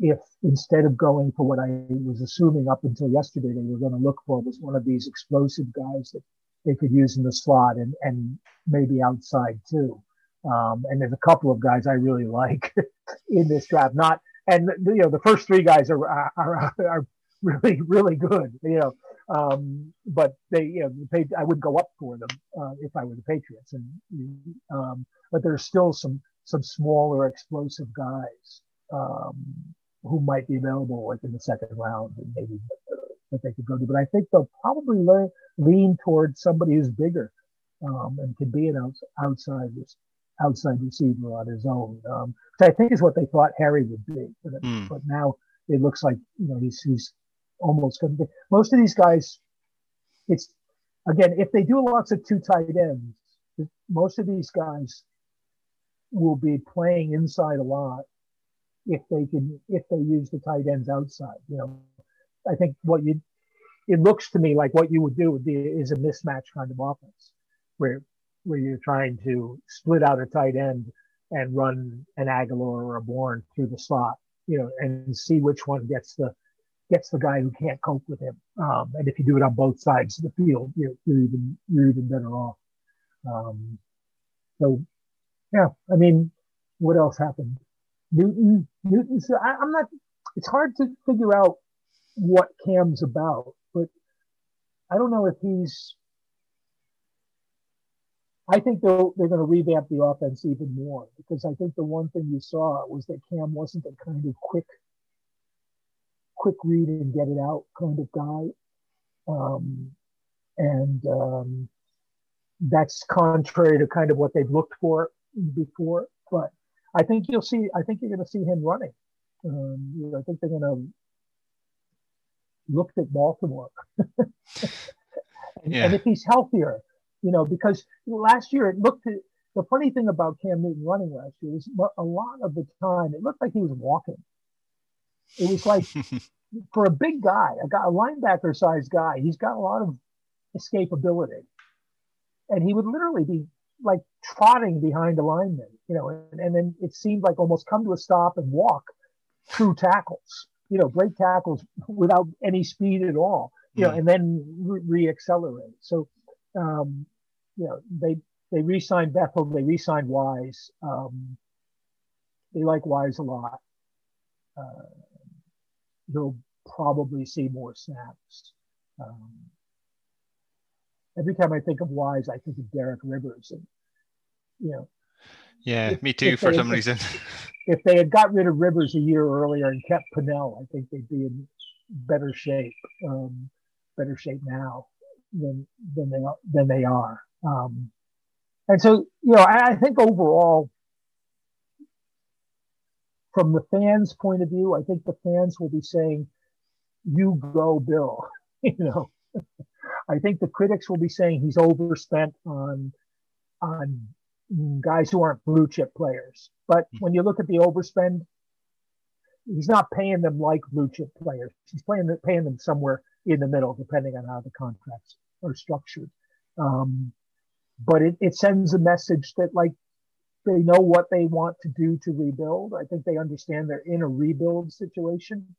if instead of going for what I was assuming up until yesterday they were going to look for was one of these explosive guys that they could use in the slot and, and maybe outside too. Um, and there's a couple of guys I really like in this draft. Not and you know the first three guys are are, are, are really really good. You know. Um, but they, you know, the page, I would go up for them uh, if I were the Patriots. And um, but there's still some some smaller explosive guys um, who might be available like in the second round, and maybe uh, that they could go to. But I think they'll probably le- lean toward somebody who's bigger um, and can be an out- outside outside receiver on his own, um, which I think is what they thought Harry would be. But, mm. but now it looks like you know he's he's. Almost going to be. Most of these guys, it's again, if they do lots of two tight ends, most of these guys will be playing inside a lot if they can, if they use the tight ends outside. You know, I think what you, it looks to me like what you would do would be is a mismatch kind of offense where, where you're trying to split out a tight end and run an Aguilar or a Bourne through the slot, you know, and see which one gets the, gets the guy who can't cope with him. Um, and if you do it on both sides of the field, you're, you're, even, you're even better off. Um, so, yeah, I mean, what else happened? Newton, Newton, so I, I'm not, it's hard to figure out what Cam's about, but I don't know if he's, I think they're, they're going to revamp the offense even more because I think the one thing you saw was that Cam wasn't the kind of quick quick read and get it out kind of guy. Um, and um, that's contrary to kind of what they've looked for before. But I think you'll see, I think you're going to see him running. Um, you know, I think they're going to look at Baltimore. and, yeah. and if he's healthier, you know, because last year it looked, to, the funny thing about Cam Newton running last year is a lot of the time it looked like he was walking. It was like, for a big guy, a, guy, a linebacker-sized guy, he's got a lot of escapability. And he would literally be, like, trotting behind a lineman, you know, and, and then it seemed like almost come to a stop and walk through tackles, you know, break tackles without any speed at all, you yeah. know, and then re- reaccelerate. So, um, you know, they, they re-signed Bethel, they re-signed Wise, um, They like Wise a lot. Uh, they'll probably see more snaps. Um, every time I think of Wise, I think of Derek Rivers, and you know. Yeah, if, me too. For some had, reason, if they had got rid of Rivers a year earlier and kept Pennell, I think they'd be in better shape. Um, better shape now than than they are, than they are. Um, and so, you know, I, I think overall, from the fans' point of view, I think the fans will be saying, "You go, Bill." You know, I think the critics will be saying he's overspent on on guys who aren't blue chip players. But when you look at the overspend, he's not paying them like blue chip players. He's paying paying them somewhere in the middle, depending on how the contracts are structured. Um, but it, it sends a message that, like, they know what they want to do to rebuild. I think they understand they're in a rebuild situation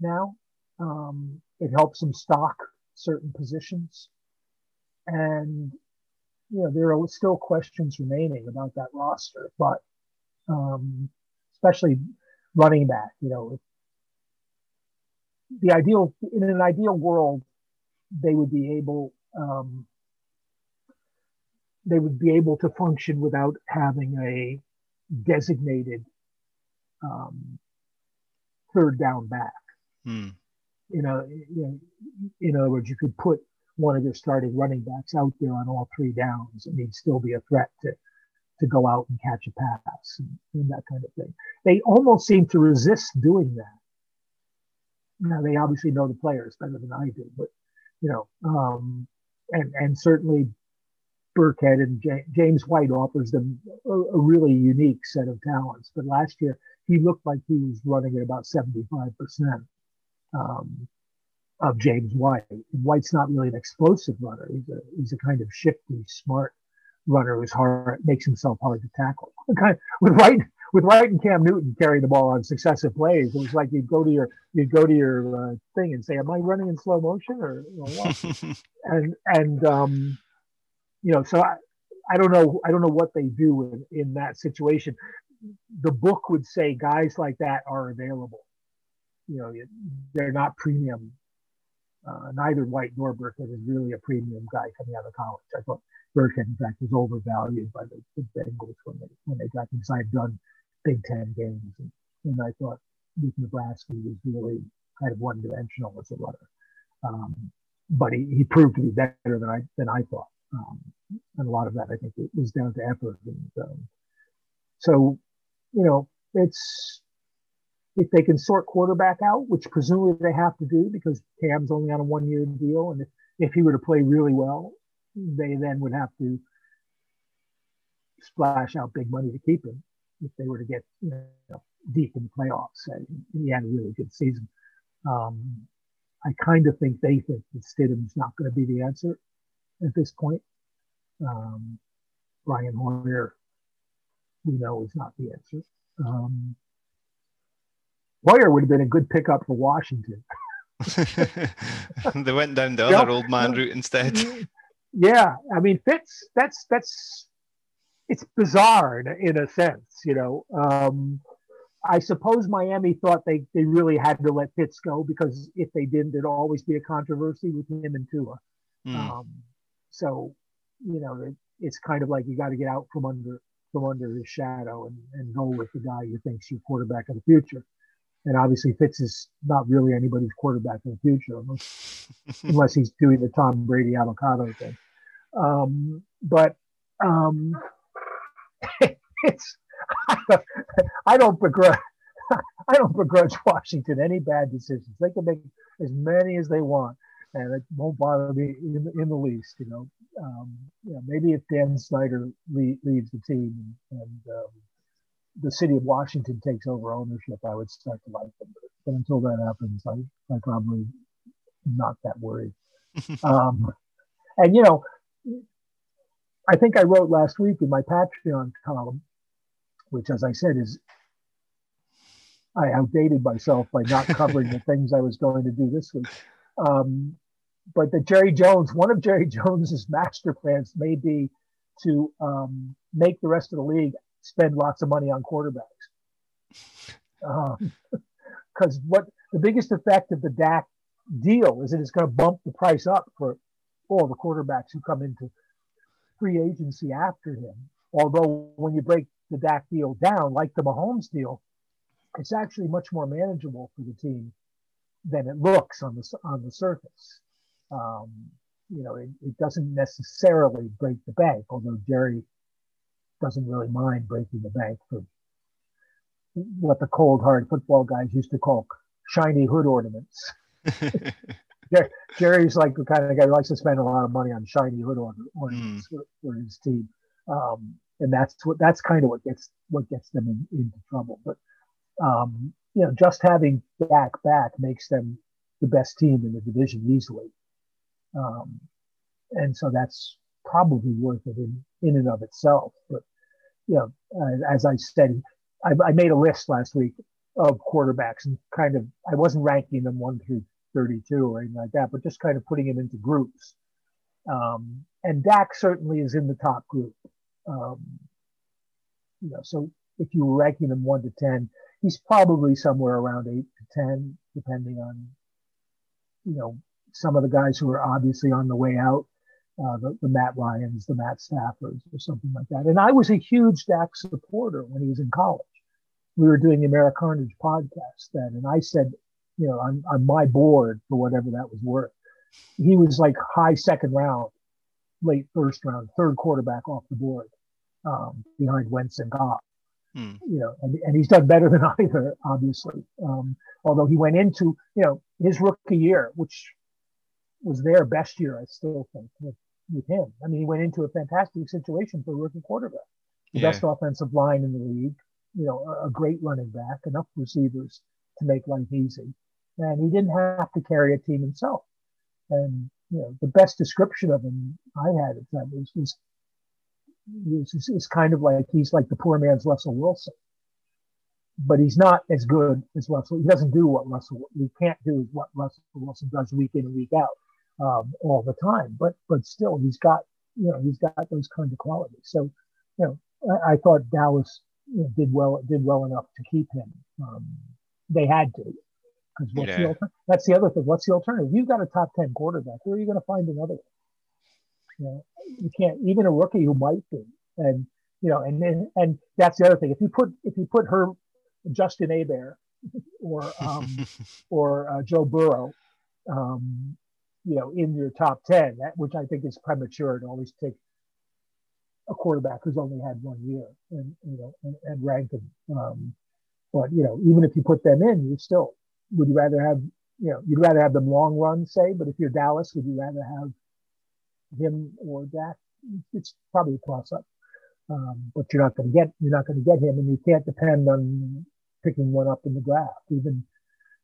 now. Um, it helps them stock certain positions. And, you know, there are still questions remaining about that roster, but um, especially running back, you know, the ideal, in an ideal world, they would be able, um, they would be able to function without having a designated um, third down back. Hmm. You know, in, in other words, you could put one of your starting running backs out there on all three downs, and he'd still be a threat to to go out and catch a pass and, and that kind of thing. They almost seem to resist doing that. Now, they obviously know the players better than I do, but, you know, um, and and certainly Burkhead and James White offers them a, a really unique set of talents. But last year, he looked like he was running at about seventy-five percent um, of James White. And White's not really an explosive runner. He's a, he's a kind of shifty, smart runner who's hard, makes himself hard to tackle. Kind of, with White, with White and Cam Newton carrying the ball on successive plays, it was like you'd go to your you'd go to your uh, thing and say, "Am I running in slow motion or, or what?" and and um, you know, so I, I don't know. I don't know what they do in, in that situation. The book would say guys like that are available. You know, they're not premium. Uh, neither White nor Burkhead is really a premium guy coming out of college. I thought Burkhead, in fact, was overvalued by the, the Bengals when they when they got him. I've done Big Ten games, and, and I thought with Nebraska he was really kind of one-dimensional as a runner. Um, but he, he proved to be better than I than I thought. Um, and a lot of that, I think, it was down to effort. And, um, so, you know, it's if they can sort quarterback out, which presumably they have to do because Cam's only on a one-year deal, and if, if he were to play really well, they then would have to splash out big money to keep him if they were to get, you know, deep in the playoffs. And he had a really good season. Um, I kind of think they think that Stidham's not going to be the answer at this point. Um, Brian Hoyer, we know, is not the answer. Um, Hoyer would have been a good pickup for Washington. They went down the other no, old man no, route instead. Yeah, I mean, Fitz, that's, that's, it's bizarre in a, in a sense, you know. Um, I suppose Miami thought they, they really had to let Fitz go because if they didn't, there'd always be a controversy with him and Tua. Mm. Um, so, you know, it, it's kind of like you got to get out from under from under his shadow and, and go with the guy you think's your quarterback of the future. And obviously, Fitz is not really anybody's quarterback of the future unless, unless he's doing the Tom Brady avocado thing. Um, but um, it's I don't begrudge I don't begrudge Washington any bad decisions. They can make as many as they want. And it won't bother me in, in the least, you know. Um, you know, maybe if Dan Snyder le- leaves the team and, and um, the city of Washington takes over ownership, I would start to like them. But until that happens, I, I probably am not that worried. um, and, you know, I think I wrote last week in my Patreon column, which, as I said, is I outdated myself by not covering the things I was going to do this week. Um, but the Jerry Jones, one of Jerry Jones's master plans may be to um, make the rest of the league spend lots of money on quarterbacks. Because um, what the biggest effect of the D A C deal is, it is going to bump the price up for all the quarterbacks who come into free agency after him. Although when you break the D A C deal down, like the Mahomes deal, it's actually much more manageable for the team than it looks on the on the surface. Um, you know, it, it doesn't necessarily break the bank, although Jerry doesn't really mind breaking the bank for what the cold, hard football guys used to call shiny hood ornaments. Jerry's like the kind of guy who likes to spend a lot of money on shiny hood ornaments mm. for, for his team. Um, and that's what, that's kind of what gets, what gets them in, into trouble. But, um, you know, just having Dak back makes them the best team in the division easily. Um, and so that's probably worth it in, in and of itself. But, you know, uh, as I said, I, I made a list last week of quarterbacks and kind of, I wasn't ranking them one through thirty-two or anything like that, but just kind of putting them into groups. Um, and Dak certainly is in the top group. Um, you know, so if you were ranking them one to ten, he's probably somewhere around eight to ten, depending on, you know, some of the guys who are obviously on the way out, uh, the, the Matt Ryans, the Matt Staffords, or something like that. And I was a huge Dak supporter when he was in college. We were doing the AmeriCarnage podcast then, and I said, you know, on, on my board, for whatever that was worth, he was like high second round, late first round, third quarterback off the board, um, behind Wentz and Goff. Hmm. You know, and, and he's done better than either, obviously. Um, although he went into, you know, his rookie year, which was their best year, I still think, with, with him. I mean, he went into a fantastic situation for a rookie quarterback. The yeah. best offensive line in the league, you know, a, a great running back, enough receivers to make life easy. And he didn't have to carry a team himself. And, you know, the best description of him I had at that was, was, was, is kind of like, he's like the poor man's Russell Wilson. But he's not as good as Russell. He doesn't do what Russell, he can't do what Russell Wilson does week in and week out. Um, all the time, but but still, he's got you know he's got those kinds of qualities. So, you know, I, I thought Dallas you know, did well did well enough to keep him. Um, they had to, because what's yeah. the alter- that's the other thing. What's the alternative? You've got a top ten quarterback. Where are you going to find another one? You know, you can't, even a rookie who might be. And you know, and then and that's the other thing. If you put if you put her Justin Hebert or um, or uh, Joe Burrow. Um, you know, in your top ten, that, which I think is premature to always take a quarterback who's only had one year and, you know, and, and rank him. Um, but, you know, even if you put them in, you still, would you rather have, you know, you'd rather have them long run, say, but if you're Dallas, would you rather have him or Dak? It's probably a toss up. Um, but you're not going to get, you're not going to get him, and you can't depend on picking one up in the draft. Even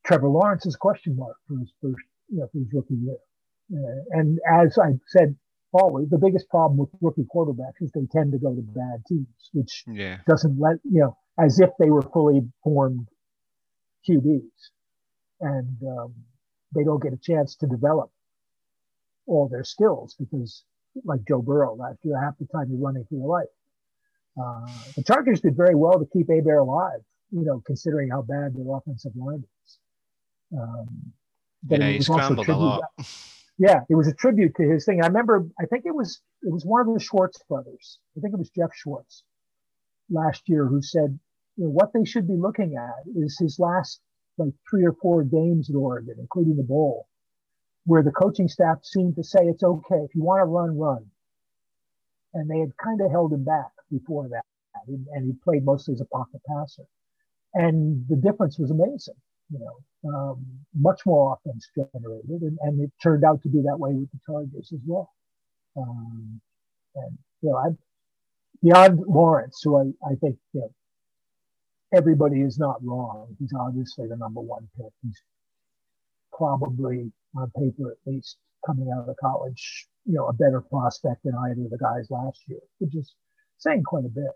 Trevor Lawrence is a question mark for his first, you know, for his rookie year. Uh, and as I said, always the biggest problem with rookie quarterbacks is they tend to go to bad teams, which yeah. doesn't let you know as if they were fully formed Q Bs, and um, they don't get a chance to develop all their skills because, like Joe Burrow last year, half the time you're running for your life. Uh, the Chargers did very well to keep Hebert alive, you know, considering how bad their offensive line is. Um, but yeah, it was he scrambled also a lot. Out. Yeah, it was a tribute to his thing. I remember, I think it was it was one of the Schwartz brothers. I think it was Jeff Schwartz last year who said, you know, what they should be looking at is his last like three or four games at Oregon, including the bowl, where the coaching staff seemed to say, it's okay, if you want to run, run. And they had kind of held him back before that. And he played mostly as a pocket passer. And the difference was amazing. You know, um, much more offense generated, and, and it turned out to be that way with the Chargers as well. Um, and you know, I've, beyond Lawrence, who I, I think you know, everybody is not wrong. He's obviously the number one pick. He's probably, on paper at least, coming out of college, you know, a better prospect than either of the guys last year, which is saying quite a bit.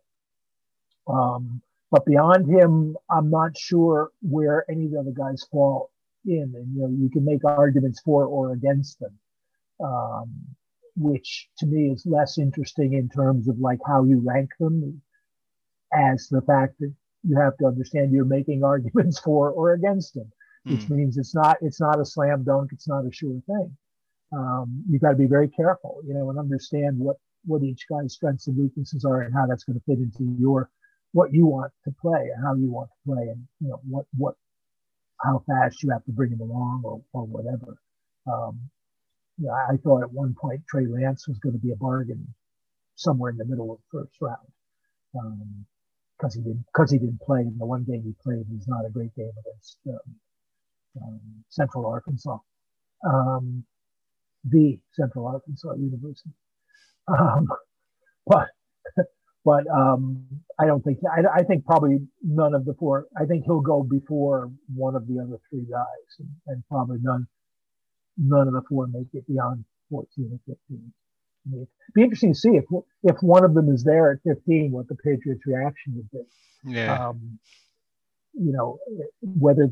Um, But beyond him, I'm not sure where any of the other guys fall in. And, you know, you can make arguments for or against them, um, which to me is less interesting in terms of like how you rank them as the fact that you have to understand you're making arguments for or against him, which mm. means it's not it's not a slam dunk. It's not a sure thing. Um, you've got to be very careful, you know, and understand what, what each guy's strengths and weaknesses are and how that's going to fit into your, what you want to play and how you want to play and, you know, what, what, how fast you have to bring him along or, or whatever. Um, you know, I thought at one point Trey Lance was going to be a bargain somewhere in the middle of the first round. Um, Because he didn't, because he didn't play in the one game he played, was not a great game against um, um, Central Arkansas, um, the Central Arkansas University. Um, but, but um, I don't think. I, I think probably none of the four. I think he'll go before one of the other three guys, and, and probably none, none of the four make it beyond fourteen or fifteen. It'd be interesting to see if if one of them is there at fifteen, what the Patriots' reaction would be. Yeah. Um, you know, whether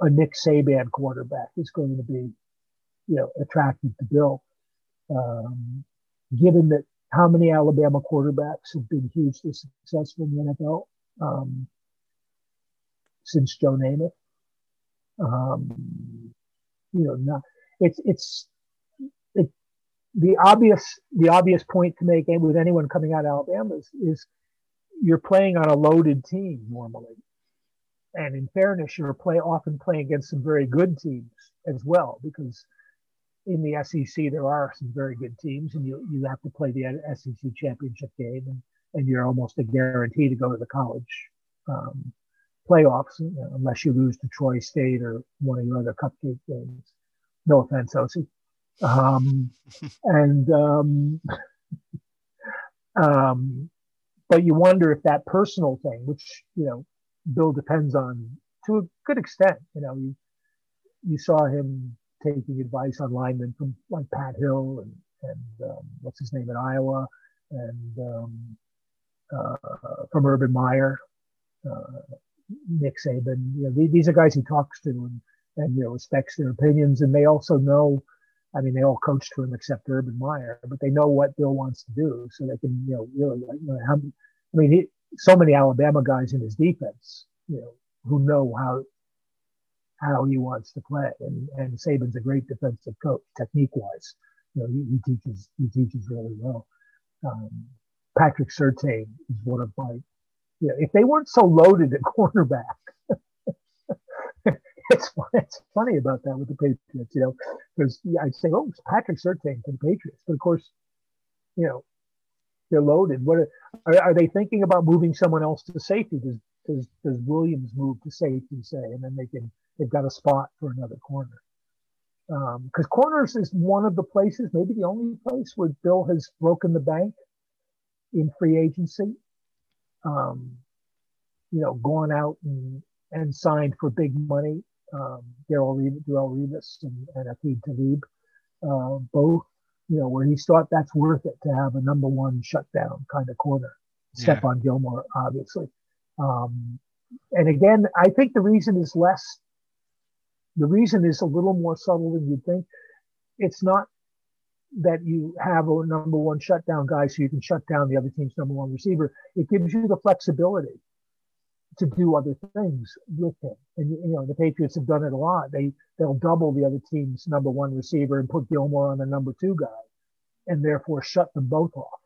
a Nick Saban quarterback is going to be, you know, attracted to Bill, um, given that how many Alabama quarterbacks have been hugely successful in the N F L um, since Joe Namath. Um, you know, not it's it's. The obvious, the obvious point to make with anyone coming out of Alabama is, is you're playing on a loaded team normally, and in fairness, you're play often playing against some very good teams as well. Because in the S E C, there are some very good teams, and you you have to play the S E C championship game, and, and you're almost a guarantee to go to the college um, playoffs, you know, unless you lose to Troy State or one of your other cupcake games. No offense, O C. Um, and, um, um, but you wonder if that personal thing, which, you know, Bill depends on to a good extent, you know, you, you saw him taking advice on linemen from like Pat Hill and, and, um, what's his name in Iowa and, um, uh, from Urban Meyer, uh, Nick Saban, you know, these, these are guys he talks to and, and, you know, respects their opinions. And they also know, I mean, they all coached for him except Urban Meyer, but they know what Bill wants to do, so they can, you know, really, like, you know, how, I mean, he, so many Alabama guys in his defense, you know, who know how how he wants to play, and and Saban's a great defensive coach, technique-wise. You know, he, he teaches he teaches really well. Um, Patrick Surtain is one of my, you know, if they weren't so loaded at quarterback. It's, it's funny about that with the Patriots, you know, because I'd say, oh, it's Patrick Surtain for the Patriots. But, of course, you know, they're loaded. What are, are, are they thinking about moving someone else to safety? Does, does, does Williams move to safety, say, and then they can, they've got a spot for another corner? Because um, corners is one of the places, maybe the only place where Bill has broken the bank in free agency, um, you know, gone out and, and signed for big money. Um, Darrell Revis and, and Aqib Talib, uh, both, you know, where he thought that's worth it to have a number one shutdown kind of corner. Yeah. Stephon Gilmore, obviously. Um, and again, I think the reason is less, the reason is a little more subtle than you'd think. It's not that you have a number one shutdown guy so you can shut down the other team's number one receiver. It gives you the flexibility to do other things with him. And, you know, the Patriots have done it a lot. They, they'll double the other team's number one receiver and put Gilmore on the number two guy and therefore shut them both off.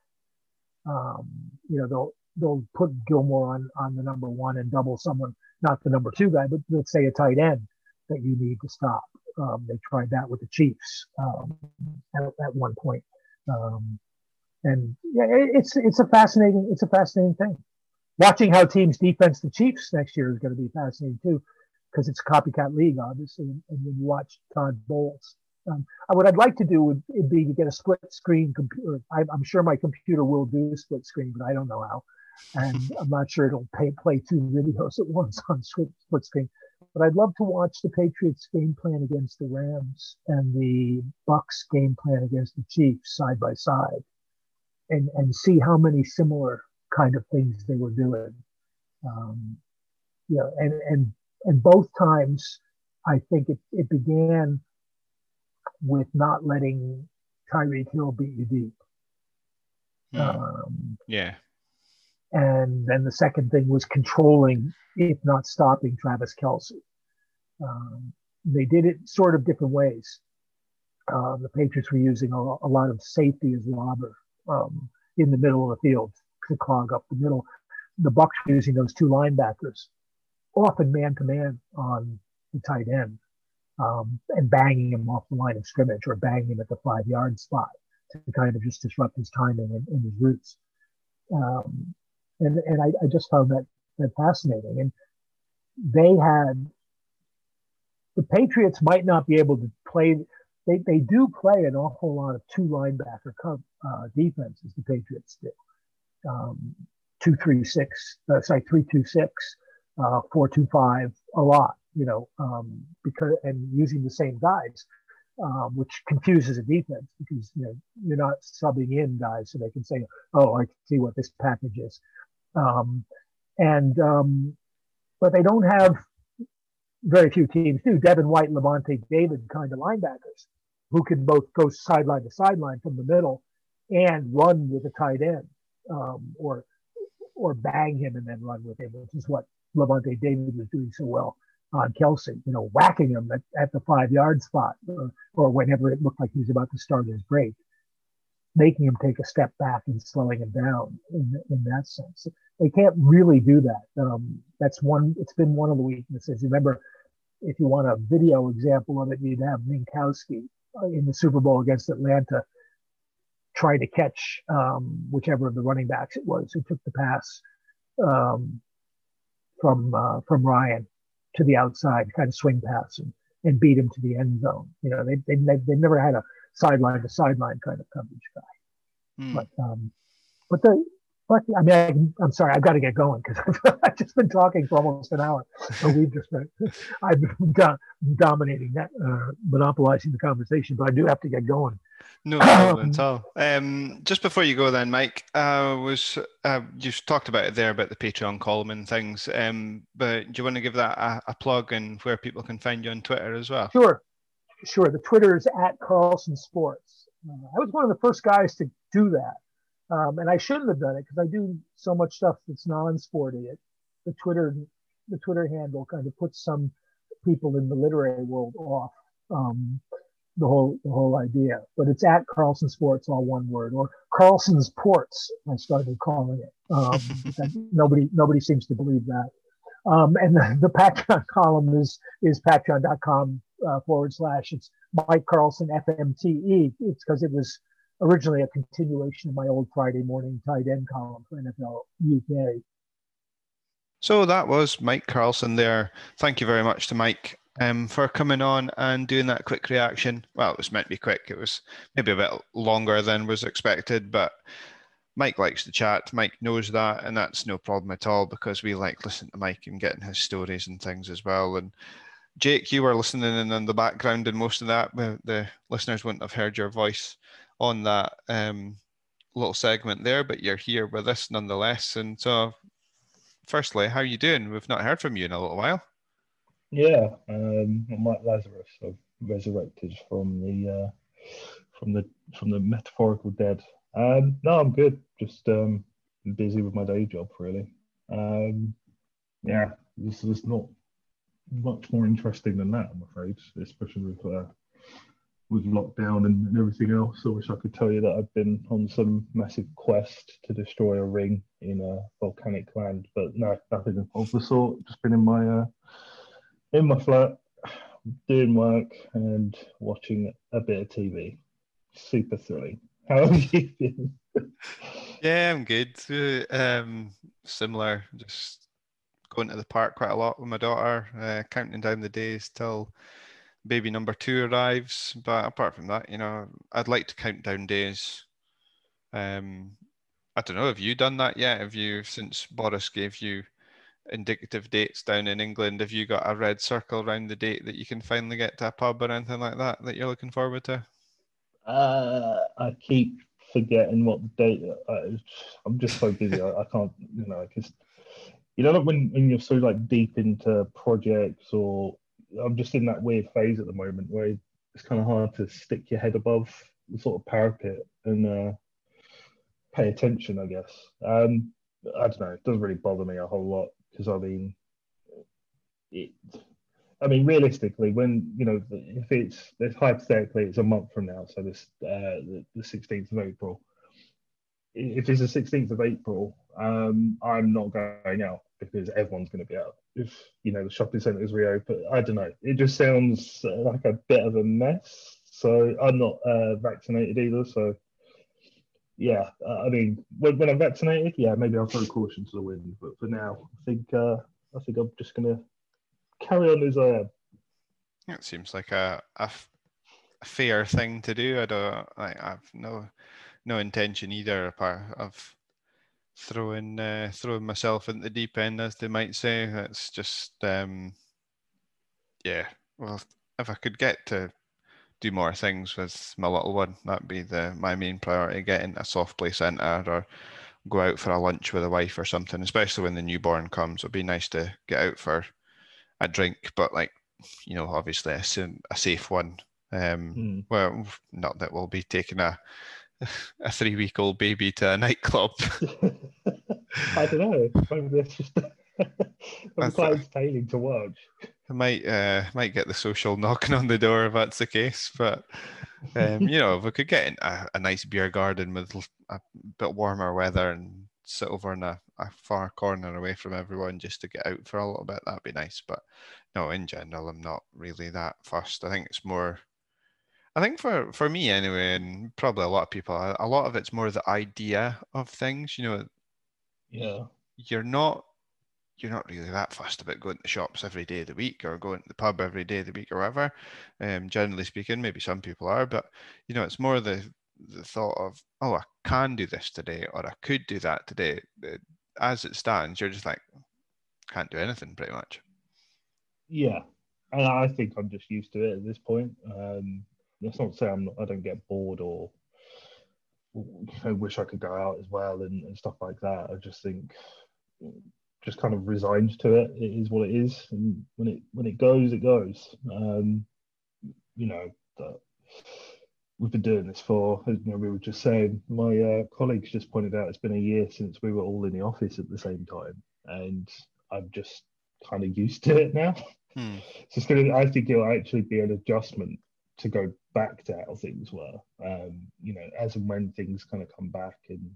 Um, you know, they'll, they'll put Gilmore on, on the number one and double someone, not the number two guy, but let's say a tight end that you need to stop. Um, they tried that with the Chiefs um, at, at one point. Um, and yeah, it, it's, it's a fascinating, it's a fascinating thing. Watching how teams defense the Chiefs next year is going to be fascinating too, because it's a copycat league, obviously. And when you watch Todd Bowles, um, what I'd like to do would it'd be to get a split screen computer. I'm sure my computer will do split screen, but I don't know how, and I'm not sure it'll pay, play two videos at once on split screen. But I'd love to watch the Patriots game plan against the Rams and the Bucks game plan against the Chiefs side by side, and and see how many similar kind of things they were doing. Um, you know, and, and, and both times, I think it, it began with not letting Tyreek Hill beat you deep. Mm. Um, yeah. And then the second thing was controlling, if not stopping, Travis Kelce. Um, they did it sort of different ways. Uh, the Patriots were using a, a lot of safety as robber um, in the middle of the field to clog up the middle. The Bucs were using those two linebackers, often man-to-man on the tight end, um, and banging him off the line of scrimmage or banging him at the five-yard spot to kind of just disrupt his timing and, and his routes. Um, and and I, I just found that, that fascinating. And they had – the Patriots might not be able to play – They they do play an awful lot of two linebacker co- uh, defenses. The Patriots do um, two three six, uh, sorry three two six, uh, four two five a lot. You know, um, because and using the same guys, um, which confuses a defense because you know you're not subbing in guys so they can say, oh, I can see what this package is, um, and um, but they don't have. Very few teams do. Devin White, Levante David kind of linebackers who can both go sideline to sideline from the middle and run with a tight end um, or or bang him and then run with him, which is what Levante David was doing so well on Kelce, you know, whacking him at, at the five-yard spot or, or whenever it looked like he was about to start his break, making him take a step back and slowing him down in, in that sense. They can't really do that. Um, that's one. It's been one of the weaknesses. Remember, if you want a video example of it, you'd have Minkowski in the Super Bowl against Atlanta trying to catch um, whichever of the running backs it was who took the pass um, from uh, from Ryan to the outside, kind of swing pass, and, and beat him to the end zone. You know, they they they've never had a sideline to sideline kind of coverage guy. Mm. But um, but the but I mean, I, I'm sorry, I've got to get going because I've, I've just been talking for almost an hour. So we've just been, I've been do- dominating that, uh, monopolizing the conversation, but I do have to get going. No problem at all. Um, just before you go then, Mike, I was, uh, you talked about it there, about the Patreon column and things, um, but do you want to give that a, a plug and where people can find you on Twitter as well? Sure. Sure. The Twitter is at Carlson Sports. Uh, I was one of the first guys to do that. Um, and I shouldn't have done it because I do so much stuff that's non-sporty. It, the Twitter, the Twitter handle kind of puts some people in the literary world off um, the whole the whole idea. But it's at Carlson Sports, all one word, or Carlson's Ports. I started calling it. Um, that, nobody nobody seems to believe that. Um, and the, the Patreon column is is patreon dot com uh, forward slash. It's Mike Carlson F M T E. It's because it was. Originally a continuation of my old Friday morning tight end column for N F L U K. So that was Mike Carlson there. Thank you very much to Mike um, for coming on and doing that quick reaction. Well, it was meant to be quick. It was maybe a bit longer than was expected, but Mike likes to chat. Mike knows that, and that's no problem at all because we like listening to Mike and getting his stories and things as well. And Jake, you were listening in, in the background and most of that, the listeners wouldn't have heard your voice on that um, little segment there, but you're here with us nonetheless. And so, firstly, how are you doing? We've not heard from you in a little while. Yeah, um, I'm like Lazarus, so resurrected from the uh, from the from the metaphorical dead. Um, no, I'm good. Just um, busy with my day job, really. Um, yeah, this is not much more interesting than that, I'm afraid, especially with. Uh, with lockdown and everything else. I wish I could tell you that I've been on some massive quest to destroy a ring in a volcanic land, but no, nothing of the sort. Just been in my uh, in my flat, doing work and watching a bit of T V. Super thrilling. How have you been? Yeah, I'm good. Um, similar, just going to the park quite a lot with my daughter, uh, counting down the days till baby number two arrives, but apart from that, you know, I'd like to count down days. Um, I don't know, have you done that yet? Have you, since Boris gave you indicative dates down in England, have you got a red circle around the date that you can finally get to a pub or anything like that that you're looking forward to? Uh, I keep forgetting what date. I, I'm just so busy, I, I can't, you know, because you know, when, when you're so like deep into projects or I'm just in that weird phase at the moment where it's kind of hard to stick your head above the sort of parapet and uh, pay attention, I guess. Um, I don't know, it doesn't really bother me a whole lot because, I mean, it, I mean, realistically, when, you know, if it's, it's hypothetically, it's a month from now, so this uh, the, the sixteenth of April. If it's the sixteenth of April, um, I'm not going out because everyone's going to be out. If, you know, the shopping centres reopen, I don't know. It just sounds like a bit of a mess. So I'm not uh, vaccinated either, so... Yeah, uh, I mean, when, when I'm vaccinated, yeah, maybe I'll throw caution to the wind. But for now, I think uh, I think I'm just going to carry on as I am. Yeah, it seems like a, a, a fair thing to do. I don't, like, I've no no intention either of throwing uh, throwing myself in the deep end, as they might say. That's just, um, yeah. Well, if I could get to do more things with my little one, that'd be the my main priority, get into a soft play centre or go out for a lunch with a wife or something, especially when the newborn comes. It'd be nice to get out for a drink, but, like, you know, obviously a, a safe one. Um, mm. Well, not that we'll be taking a a three-week-old baby to a nightclub. I don't know. Maybe that's just... I'm quite entertaining to watch. I might uh, might get the social knocking on the door if that's the case, but um, you know, if we could get in a, a nice beer garden with a bit warmer weather and sit over in a, a far corner away from everyone just to get out for a little bit, that'd be nice. But no, in general, I'm not really that fussed. I think it's more, I think for, for me anyway, and probably a lot of people, a lot of it's more the idea of things, you know. Yeah. You're not you're not really that fussed about going to the shops every day of the week or going to the pub every day of the week or whatever. Um, generally speaking, maybe some people are, but, you know, it's more the the thought of, oh, I can do this today or I could do that today. As it stands, you're just like, can't do anything pretty much. Yeah, and I think I'm just used to it at this point. Um, that's not to say I'm not, I don't get bored or I wish I could go out as well and, and stuff like that. I just think... just kind of resigned to it. It is what it is, and when it when it goes, it goes. Um, you know, the, we've been doing this for. You know, we were just saying. My uh, colleagues just pointed out it's been a year since we were all in the office at the same time, and I'm just kind of used to it now. Hmm. So it's gonna, I think it'll actually be an adjustment to go back to how things were. Um, you know, as and when things kind of come back and.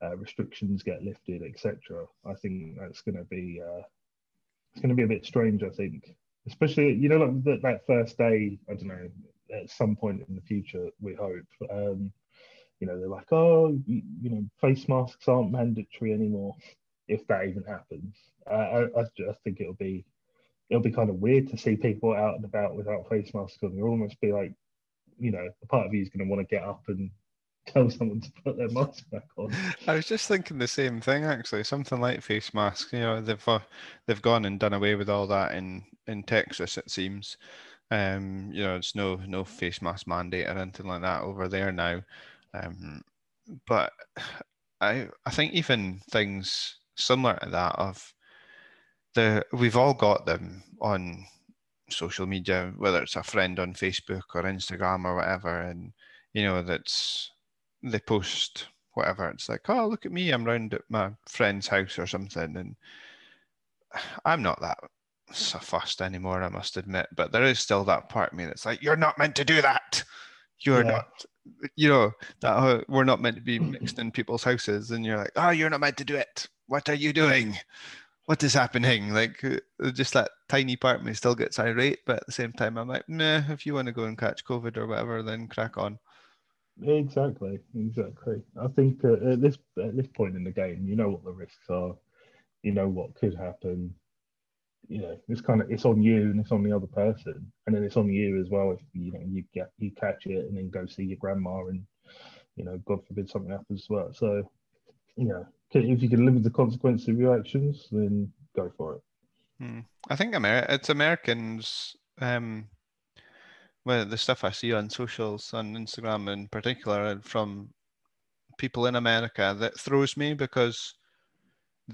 Uh, restrictions get lifted, et cetera. I think that's going to be uh, it's going to be a bit strange. I think, especially, you know, like that, that first day. I don't know. At some point in the future, we hope. Um, you know, they're like, oh, you, you know, face masks aren't mandatory anymore. If that even happens, uh, I, I just think it'll be it'll be kind of weird to see people out and about without face masks on. You'll almost be like, you know, a part of you is going to want to get up and tell someone to put their mask back on. I was just thinking the same thing, actually. Something like face masks, you know, they've uh, they've gone and done away with all that in, in Texas, it seems. Um, you know, it's no no face mask mandate or anything like that over there now. Um, but I I think even things similar to that of the we've all got them on social media, whether it's a friend on Facebook or Instagram or whatever, and you know that's. They post whatever, it's like, oh, look at me, I'm round at my friend's house or something, and I'm not that so fussed anymore, I must admit, but there is still that part of me that's like, you're not meant to do that, you're yeah. not, you know, that uh, we're not meant to be mixed in people's houses, and you're like, oh, you're not meant to do it, what are you doing, what is happening, like, just that tiny part of me still gets irate, but at the same time, I'm like, nah, if you want to go and catch COVID or whatever, then crack on. Exactly, exactly. I think uh, at this at this point in the game, you know what the risks are, you know what could happen. You know, it's kind of it's on you and it's on the other person, and then it's on you as well if you know you get you catch it and then go see your grandma and you know God forbid something happens as well. So you know, if you can live with the consequences of your actions, then go for it. Hmm. I think Amer- it's Americans. Um... Well, the stuff I see on socials, on Instagram in particular, and from people in America, that throws me because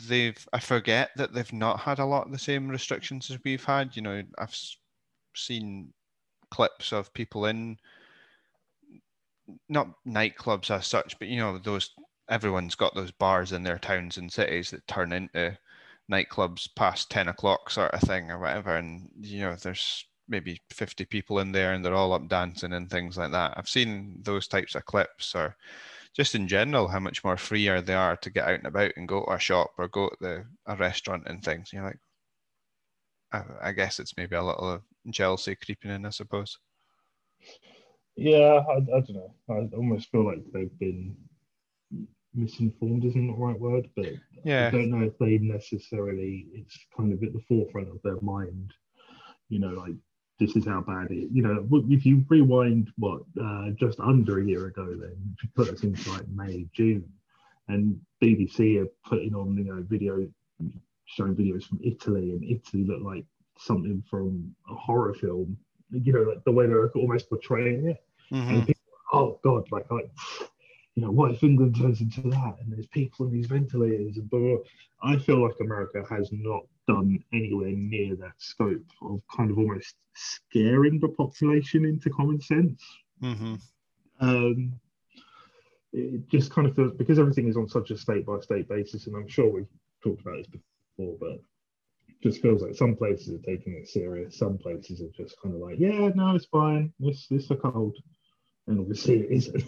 they've I forget that they've not had a lot of the same restrictions as we've had. You know, I've seen clips of people in, not nightclubs as such, but, you know, those everyone's got those bars in their towns and cities that turn into nightclubs past ten o'clock sort of thing or whatever. And, you know, there's maybe fifty people in there and they're all up dancing and things like that. I've seen those types of clips, or just in general, how much more freer they are to get out and about and go to a shop or go to the, a restaurant and things. You're like, I, I guess it's maybe a little jealousy creeping in, I suppose. Yeah, I, I don't know. I almost feel like they've been misinformed, isn't the right word, but yeah. I don't know if they necessarily, it's kind of at the forefront of their mind. You know, like, this is how bad it, you know, if you rewind, what, uh, just under a year ago then, if you put us into like May, June, and B B C are putting on, you know, video, showing videos from Italy, and Italy looked like something from a horror film, you know, like the way they're almost portraying it. Mm-hmm. And people, oh God, like, like, you know, what if England turns into that? And there's people in these ventilators and blah, blah. I feel like America has not done anywhere near that scope of kind of almost scaring the population into common sense. Mm-hmm. Um, it just kind of feels, because everything is on such a state by state basis, and I'm sure we've talked about this before, but it just feels like some places are taking it serious, some places are just kind of like, yeah, no, it's fine, this this a cold, and obviously it isn't.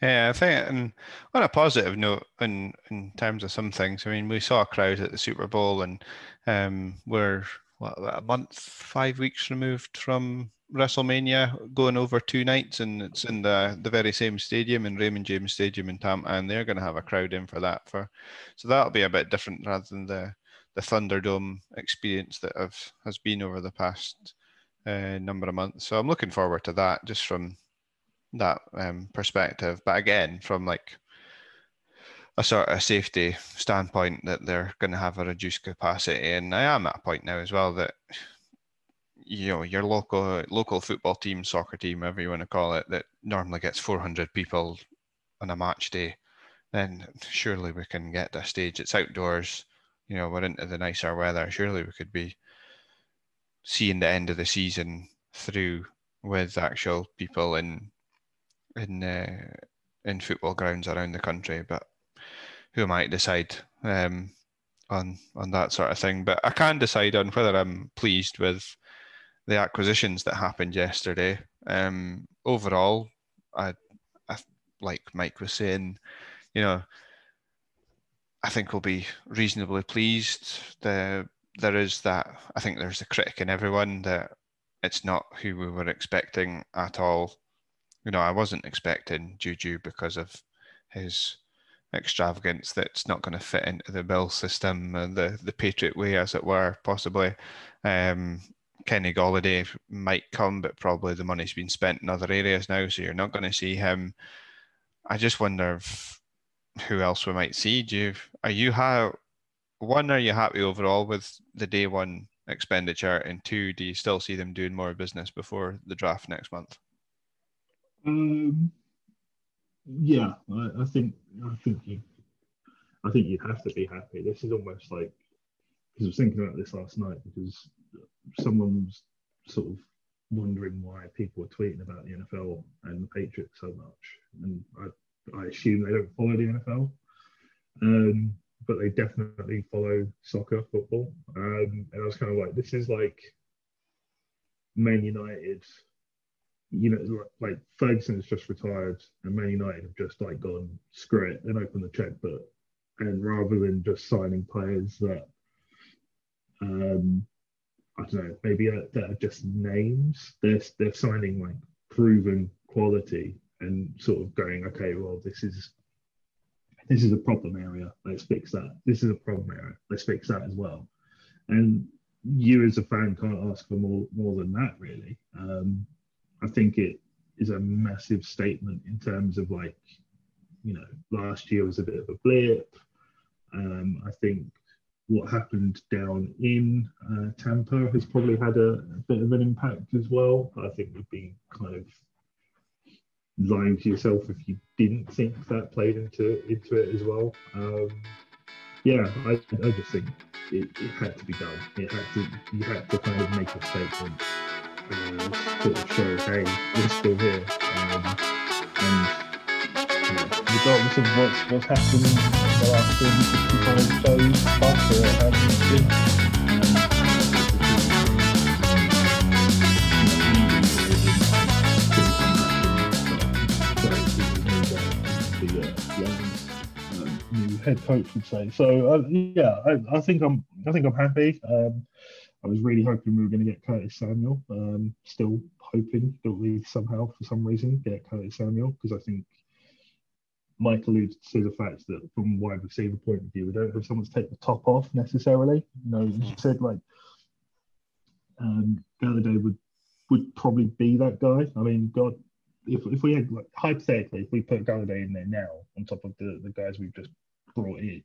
Yeah, I think, and on a positive note, in, in terms of some things, I mean, we saw a crowd at the Super Bowl, and um, we're what, a month, five weeks removed from WrestleMania, going over two nights, and it's in the the very same stadium, in Raymond James Stadium in Tampa, and they're going to have a crowd in for that. For so that'll be a bit different rather than the the Thunderdome experience that have, has been over the past uh, number of months. So I'm looking forward to that, just from that um, perspective, but again, from like a sort of safety standpoint, that they're going to have a reduced capacity. And I am at a point now as well that, you know, your local local football team, soccer team, whatever you want to call it, that normally gets four hundred people on a match day, then surely we can get to a stage, it's outdoors, you know, we're into the nicer weather, surely we could be seeing the end of the season through with actual people in in uh, in football grounds around the country. But who am I to decide um, on on that sort of thing? But I can decide on whether I'm pleased with the acquisitions that happened yesterday. Um, overall, I, I like Mike was saying, you know, I think we'll be reasonably pleased. The, there is that, I think there's the critic in everyone that it's not who we were expecting at all. You know, I wasn't expecting Juju because of his extravagance that's not going to fit into the Bill system and the, the Patriot way, as it were, possibly. Um, Kenny Golladay might come, but probably the money's been spent in other areas now, so you're not going to see him. I just wonder if, who else we might see. Do you, are you ha- one, are you happy overall with the day one expenditure? And two, do you still see them doing more business before the draft next month? Um. Yeah, I, I think I think you, I think you'd have to be happy. This is almost like, because I was thinking about this last night, because someone was sort of wondering why people were tweeting about the N F L and the Patriots so much, and I I assume they don't follow the N F L, um, but they definitely follow soccer, football, um, and I was kind of like, this is like Man United. You know, like Ferguson has just retired and Man United have just like gone, screw it, and open the checkbook. And rather than just signing players that, um, I don't know, maybe uh, that are just names, they're, they're signing like proven quality and sort of going, okay, well, this is, this is a problem area, let's fix that. This is a problem area, let's fix that as well. And you as a fan can't ask for more, more than that, really. Um, I think it is a massive statement in terms of, like, you know, last year was a bit of a blip. Um, I think what happened down in uh, Tampa has probably had a, a bit of an impact as well. I think would be kind of lying to yourself if you didn't think that played into, into it as well. Um, yeah, I, I just think it, it had to be done. It had to, you had to kind of make a statement. Uh, sort of show, hey, we're still here, um, and you know, regardless of what's, what's happened in the last sixty-five shows, but uh, um, yeah. the, uh, the um, new head coach would say. So uh, yeah, I, I think I'm I think I'm happy. Um, I was really hoping we were going to get Curtis Samuel. Um, still hoping that we somehow, for some reason, get Curtis Samuel, because I think Mike alluded to the fact that from a wide receiver point of view, we don't have someone to take the top off necessarily. You know, you said like um, Galladay would would probably be that guy. I mean, God, if if we had like, hypothetically, if we put Galladay in there now on top of the, the guys we've just brought in,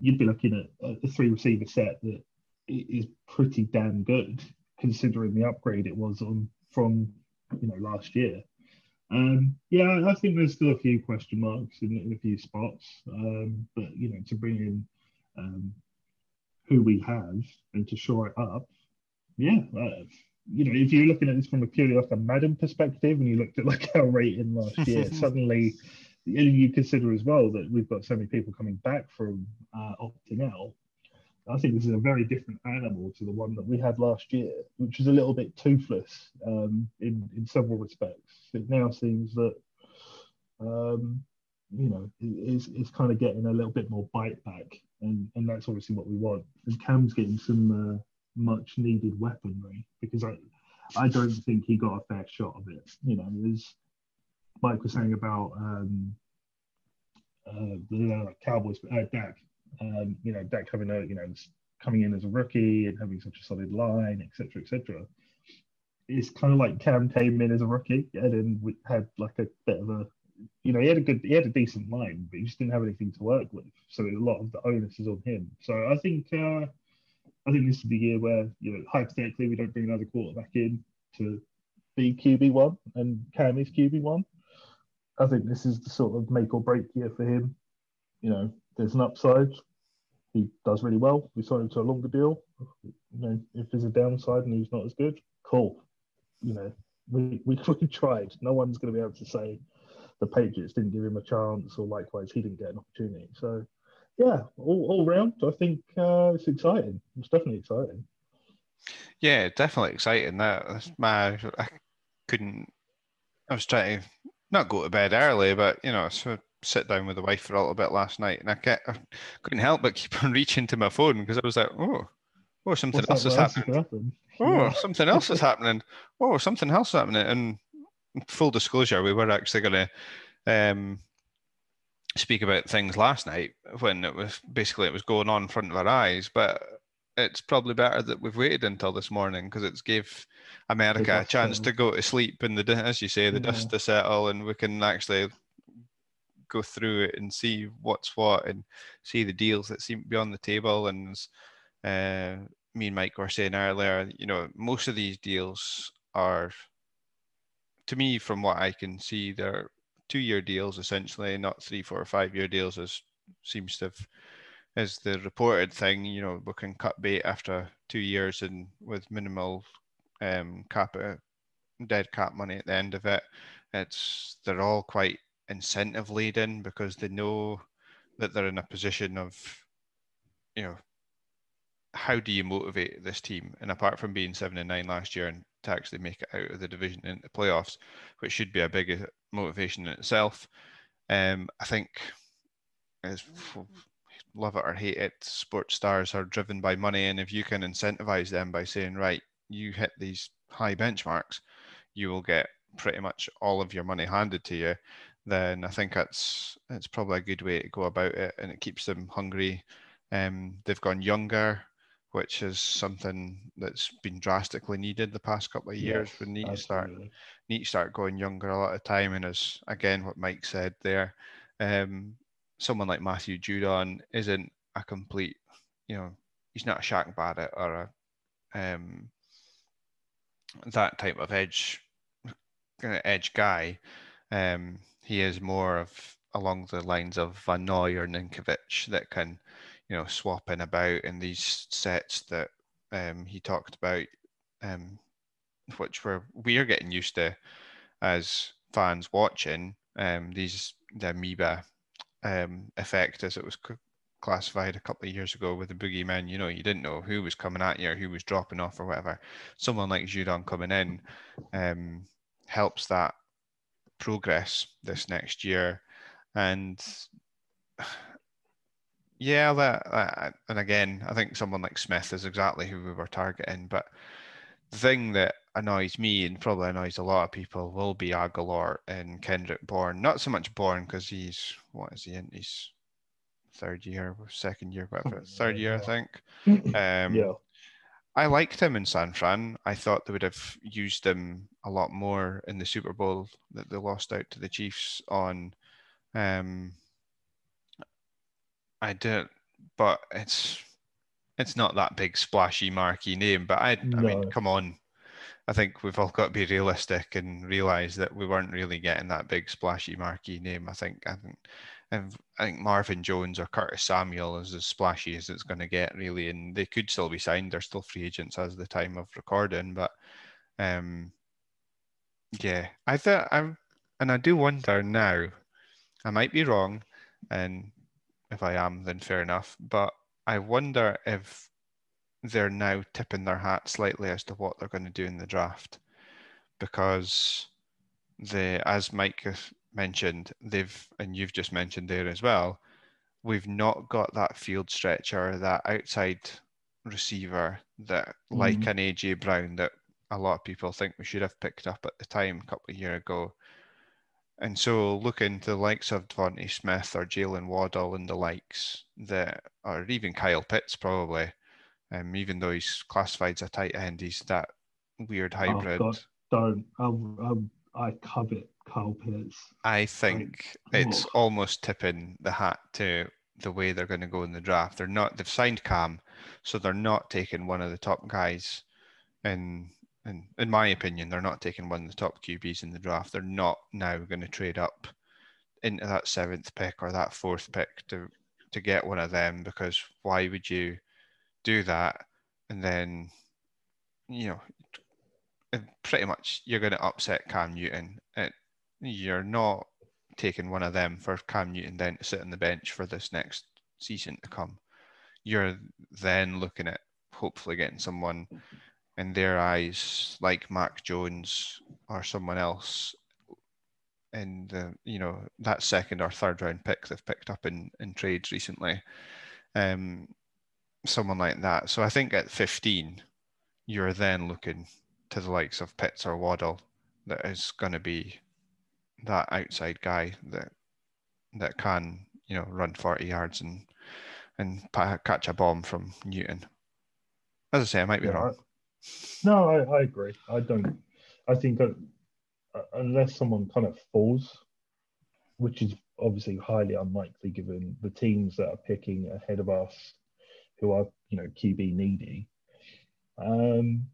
you'd be looking at a three receiver set that is pretty damn good considering the upgrade it was on from you know last year. Um, yeah, I think there's still a few question marks in, in a few spots, um, but you know to bring in um, who we have and to shore it up, yeah, uh, you know if you're looking at this from a purely like a Madden perspective and you looked at like our rating last year, suddenly you consider as well that we've got so many people coming back from uh, opting out. I think this is a very different animal to the one that we had last year, which was a little bit toothless um, in, in several respects. It now seems that, um, you know, it's, it's kind of getting a little bit more bite back, and, and that's obviously what we want. And Cam's getting some uh, much-needed weaponry, because I I don't think he got a fair shot of it. You know, as Mike was saying about um, uh, the Cowboys, uh, Dak, Um, you know, Dak having a, you know, coming in as a rookie and having such a solid line, et cetera, et cetera. It's kind of like Cam came in as a rookie and then we had like a bit of a, you know, he had a good, he had a decent line, but he just didn't have anything to work with. So a lot of the onus is on him. So I think, uh, I think this is the year where, you know, hypothetically, we don't bring another quarterback in to be Q B one, and Cam is Q B one. I think this is the sort of make or break year for him. You know, there's an upside. He does really well. We signed him to a longer deal. You know, if there's a downside and he's not as good, cool. You know, we we, we tried. No one's going to be able to say the Patriots didn't give him a chance, or likewise he didn't get an opportunity. So, yeah, all all round, I think uh, it's exciting. It's definitely exciting. Yeah, definitely exciting. That that's my I couldn't. I was trying to not go to bed early, but you know, so. Sit down with the wife for a little bit last night, and I, kept, I couldn't help but keep on reaching to my phone, because I was like, oh, oh, something else is happening. Happen? Oh, yeah. something else is happening. Oh, something else is happening. And full disclosure, we were actually going to um, speak about things last night when it was basically it was going on in front of our eyes, but it's probably better that we've waited until this morning, because it's gave America a chance to go to sleep and, the as you say, the yeah. dust to settle, and we can actually go through it and see what's what and see the deals that seem to be on the table. And uh, me and Mike were saying earlier, you know, most of these deals are, to me, from what I can see, they're two-year deals essentially, not three, four, or five-year deals as seems to have, as the reported thing. You know, we can cut bait after two years and with minimal um, cap, uh, dead cap money at the end of it. It's they're all quite incentive laden, because they know that they're in a position of, you know, how do you motivate this team? And apart from being seven and nine last year and to actually make it out of the division into playoffs, which should be a big motivation in itself, um, I think, as love it or hate it, sports stars are driven by money, and if you can incentivize them by saying, right, you hit these high benchmarks, you will get pretty much all of your money handed to you. Then I think that's it's probably a good way to go about it, and it keeps them hungry. Um, they've gone younger, which is something that's been drastically needed the past couple of years. Yes, we need absolutely. to start need to start going younger a lot of time. And as again, what Mike said there, um, someone like Matthew Judon isn't a complete, you know, he's not a Shaq Barrett or a um, that type of edge edge guy. Um, he is more of along the lines of Van Noy or Ninkovic that can, you know, swap in about in these sets that um, he talked about, um, which we're, we're getting used to as fans watching, um, these the amoeba um, effect, as it was c- classified a couple of years ago with the boogeyman. You know, you didn't know who was coming at you or who was dropping off or whatever. Someone like Judon coming in um, helps that progress this next year. And yeah, that, that, and again, I think someone like Smith is exactly who we were targeting. But the thing that annoys me and probably annoys a lot of people will be Aguilar and Kendrick Bourne. Not so much Bourne, because he's, what is he in? He's third year, second year, whatever. Third year, I think. Um, yeah. I liked him in San Fran. I thought they would have used him a lot more in the Super Bowl that they lost out to the Chiefs on. Um, I don't, but it's it's not that big splashy marquee name. But I, no. I mean, come on. I think we've all got to be realistic and realise that we weren't really getting that big splashy marquee name. I think I think I think Marvin Jones or Curtis Samuel is as splashy as it's going to get, really, and they could still be signed. They're still free agents as of the time of recording, but um, yeah, I thought I'm, and I do wonder now. I might be wrong, and if I am, then fair enough. But I wonder if they're now tipping their hat slightly as to what they're going to do in the draft, because they, as Mike mentioned, they've, and you've just mentioned there as well, we've not got that field stretcher, that outside receiver that, mm-hmm. like an A J Brown that a lot of people think we should have picked up at the time a couple of years ago. And so looking to the likes of Devontae Smith or Jalen Waddell and the likes, that, or even Kyle Pitts probably, um, even though he's classified as a tight end, he's that weird hybrid. Oh, God, don't. I'm, I'm, I covet Kyle Pitts. I think like, it's oh. almost tipping the hat to the way they're going to go in the draft. They're not, they've signed Cam, so they're not taking one of the top guys in And in my opinion, they're not taking one of the top Q Bs in the draft. They're not now going to trade up into that seventh pick or that fourth pick to, to get one of them, because why would you do that? And then, you know, pretty much you're going to upset Cam Newton. It, you're not taking one of them for Cam Newton then to sit on the bench for this next season to come. You're then looking at hopefully getting someone in their eyes, like Mac Jones or someone else, in the, you know, that second or third round pick they've picked up in, in trades recently, um, someone like that. So I think at fifteen, you're then looking to the likes of Pitts or Waddle, that is going to be that outside guy that that can, you know, run forty yards and and catch a bomb from Newton. As I say, I might be yeah. wrong. No, I, I agree. I don't. I think uh, unless someone kind of falls, which is obviously highly unlikely given the teams that are picking ahead of us, who are, you know, Q B needy. Um,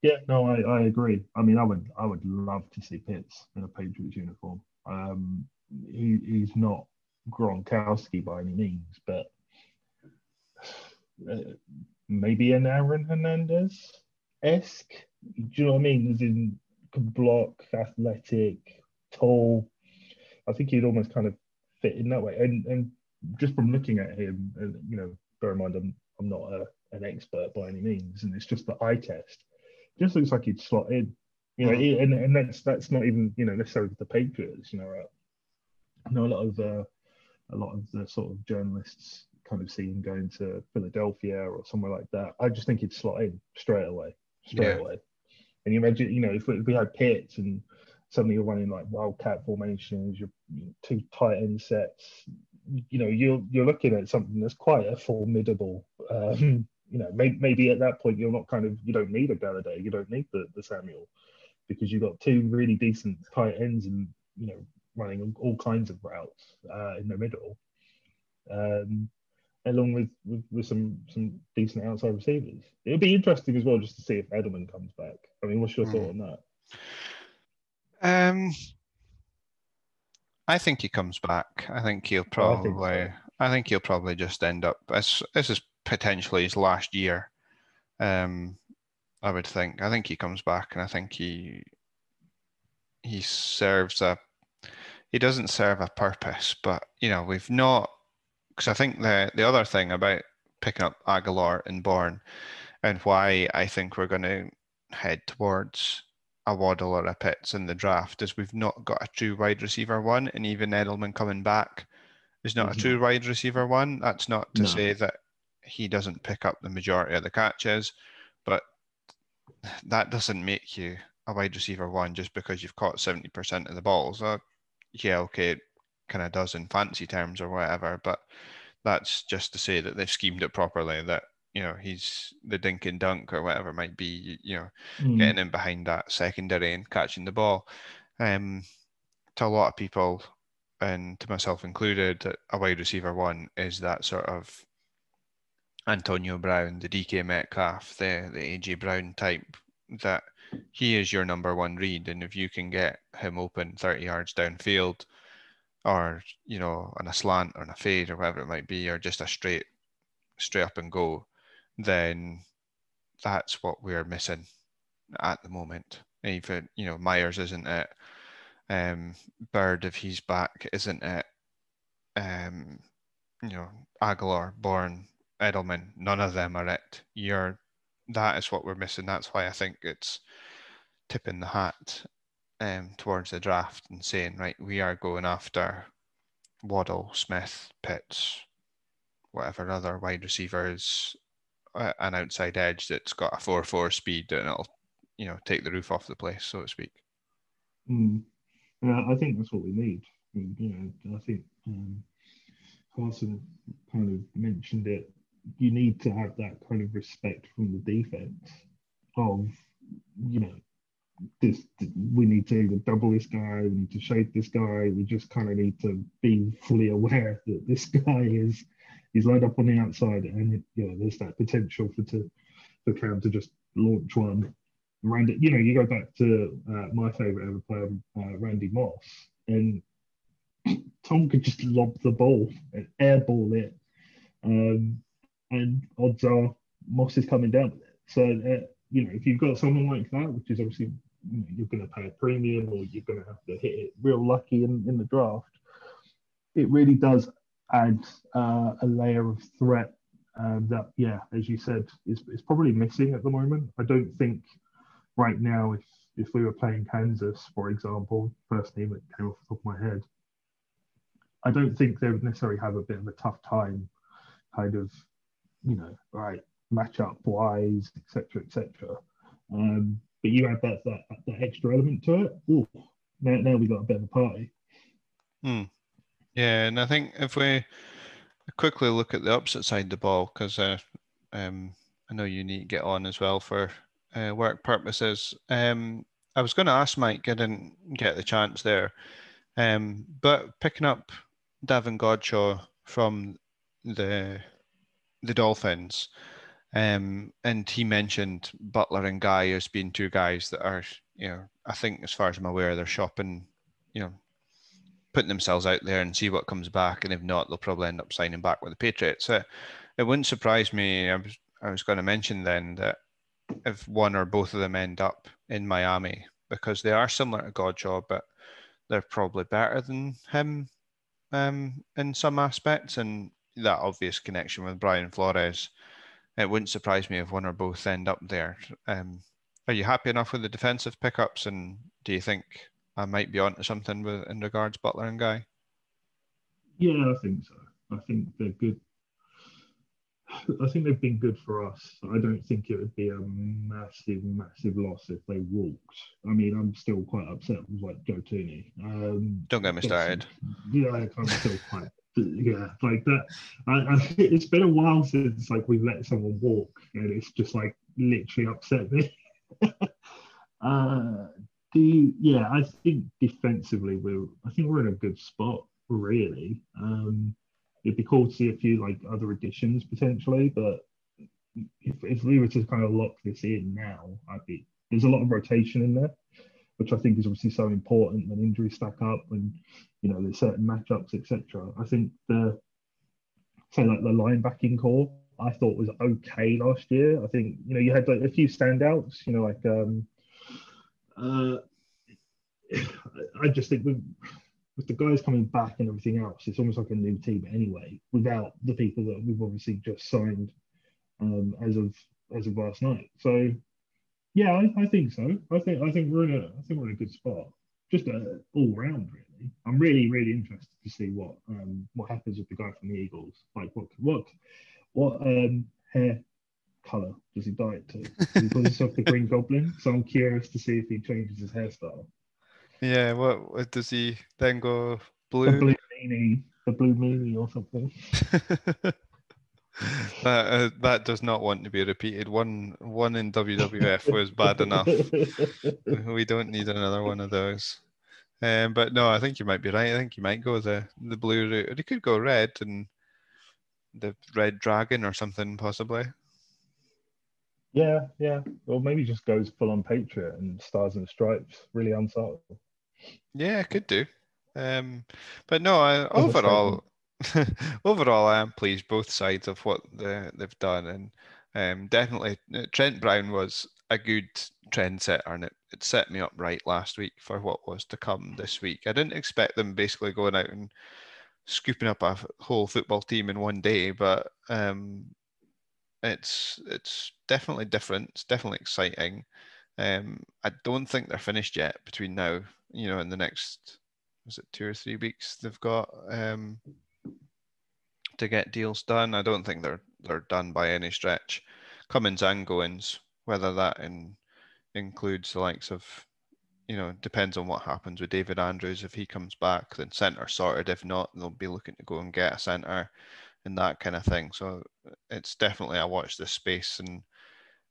yeah, no, I, I agree. I mean, I would I would love to see Pitts in a Patriots uniform. Um, he, he's not Gronkowski by any means, but. Uh, Maybe an Aaron Hernandez-esque. Do you know what I mean? As in, could block, athletic, tall. I think he'd almost kind of fit in that way. And and just from looking at him, and, you know, bear in mind I'm I'm not a, an expert by any means, and it's just the eye test. It just looks like he'd slot in. You know, yeah. and and that's that's not even, you know, necessarily the Patriots. You know, right? I know a lot of uh, a lot of the sort of journalists kind of see him going to Philadelphia or somewhere like that. I just think he'd slot in straight away, straight yeah. away. And you imagine, you know, if we, if we had Pitts and suddenly you're running like wildcat formations, you're two tight end sets, you know, you're you're looking at something that's quite a formidable. Um, you know, maybe, maybe at that point you're not kind of you don't need a Galladay, you don't need the, the Samuel, because you've got two really decent tight ends and, you know, running all kinds of routes uh, in the middle. Um, along with, with, with some, some decent outside receivers. It would be interesting as well just to see if Edelman comes back. I mean, what's your mm. thought on that? Um, I think he comes back. I think he'll probably oh, I, think so. I think he'll probably just end up, as, this is potentially his last year, um, I would think. I think he comes back and I think he he serves a he doesn't serve a purpose. But, you know, we've not, because I think the the other thing about picking up Aguilar and Bourne and why I think we're going to head towards a Waddle or a Pitts in the draft is we've not got a true wide receiver one, and even Edelman coming back is not mm-hmm. a true wide receiver one. That's not to no. say that he doesn't pick up the majority of the catches, but that doesn't make you a wide receiver one just because you've caught seventy percent of the balls. Uh, yeah, okay, it kind of does in fancy terms or whatever, but that's just to say that they've schemed it properly, that, you know, he's the dink and dunk or whatever it might be, you, you know, mm. getting in behind that secondary and catching the ball. Um, to a lot of people, and to myself included, a wide receiver one is that sort of Antonio Brown, the D K Metcalf, the, the A J Brown type, that he is your number one read. And if you can get him open thirty yards downfield, or, you know, on a slant or on a fade or whatever it might be, or just a straight, straight up and go, then that's what we're missing at the moment. Even, you know, Myers isn't it. Um, Bird, if he's back, isn't it. Um, you know, Aguilar, Bourne, Edelman, none of them are it. You're, that is what we're missing. That's why I think it's tipping the hat um, towards the draft and saying, right, we are going after Waddle, Smith, Pitts, whatever other wide receivers, uh, an outside edge that's got a four four speed and it'll, you know, take the roof off the place, so to speak. Mm. Yeah, I think that's what we need. I mean, you know, I think um, Carlson kind of mentioned it. You need to have that kind of respect from the defense of, you know, this, we need to either double this guy, we need to shake this guy, we just kind of need to be fully aware that this guy is he's lined up on the outside, and, you know, there's that potential for to for Cam to just launch one. Randy, you know, you go back to uh, my favourite ever player, uh, Randy Moss, and Tom could just lob the ball and airball it. Um, and odds are Moss is coming down with it. So, uh, you know, if you've got someone like that, which is obviously, you know, you're going to pay a premium or you're going to have to hit it real lucky in, in the draft, it really does add uh, a layer of threat uh, that, yeah, as you said, is, is probably missing at the moment. I don't think right now, if, if we were playing Kansas, for example, first name that came off the top of my head, I don't think they would necessarily have a bit of a tough time kind of, you know, right, matchup wise, et cetera, et cetera. Um, but you add that, that that extra element to it, ooh, now, now we got a bit of a party. Hmm. Yeah, and I think if we quickly look at the opposite side of the ball, because uh, um, I know you need to get on as well for uh, work purposes. Um, I was going to ask Mike, I didn't get the chance there, um, but picking up Davin Godshaw from the... the Dolphins, um, and he mentioned Butler and Guy as being two guys that are, you know, I think as far as I'm aware, they're shopping, you know, putting themselves out there and see what comes back, and if not, they'll probably end up signing back with the Patriots. Uh, it wouldn't surprise me, I was, I was going to mention then, that if one or both of them end up in Miami, because they are similar to Godshaw, but they're probably better than him um, in some aspects, and that obvious connection with Brian Flores, it wouldn't surprise me if one or both end up there. Um, are you happy enough with the defensive pickups, and do you think I might be onto something with in regards Butler and Guy? Yeah, I think so. I think they're good. I think they've been good for us. I don't think it would be a massive, massive loss if they walked. I mean, I'm still quite upset with like Joe Tooney. Um, don't get me started. Yeah, I'm still quite. Yeah, like that. I, I, it's been a while since like we've let someone walk, and it's just like literally upset me. uh, do you, yeah, I think defensively we're. I think we're in a good spot, really. Um, it'd be cool to see a few like other additions potentially, but if if we were to kind of lock this in now, I'd be. There's a lot of rotation in there, which I think is obviously so important when injuries stack up and, you know, there's certain matchups, et cetera. I think the, say like the linebacking core, I thought was okay last year. I think, you know, you had like a few standouts, you know, like, um, uh, I just think we with the guys coming back and everything else, it's almost like a new team anyway, without the people that we've obviously just signed um, as of as of last night. So yeah, I, I think so. I think I think we're in a I think we're in a good spot. Just a, all round, really. I'm really really interested to see what um, what happens with the guy from the Eagles. Like what what what um, hair colour does he dye it to? He calls himself the Green Goblin. So I'm curious to see if he changes his hairstyle. Yeah, what, what does he then go blue? The blue meanie, the blue meanie or something. that uh, that does not want to be repeated. One one in W W F was bad enough. We don't need another one of those. Um, but no, I think you might be right. I think you might go the the blue route. Or you could go red and the red dragon or something possibly. Yeah, yeah. Or maybe just goes full on Patriot and Stars and Stripes. Really unsubtle. Yeah, could do. Um, but no, I, overall, overall, I am pleased both sides of what the, they've done, and um, definitely Trent Brown was a good trendsetter, and it, it set me up right last week for what was to come this week. I didn't expect them basically going out and scooping up a whole football team in one day, but um, it's it's definitely different. It's definitely exciting. Um, I don't think they're finished yet. Between now, you know, in the next, was it two or three weeks they've got um, to get deals done. I don't think they're they're done by any stretch. Comings and goings, whether that in, includes the likes of, you know, depends on what happens with David Andrews. If he comes back, then centre sorted. If not, they'll be looking to go and get a centre and that kind of thing. So it's definitely, I watch this space, and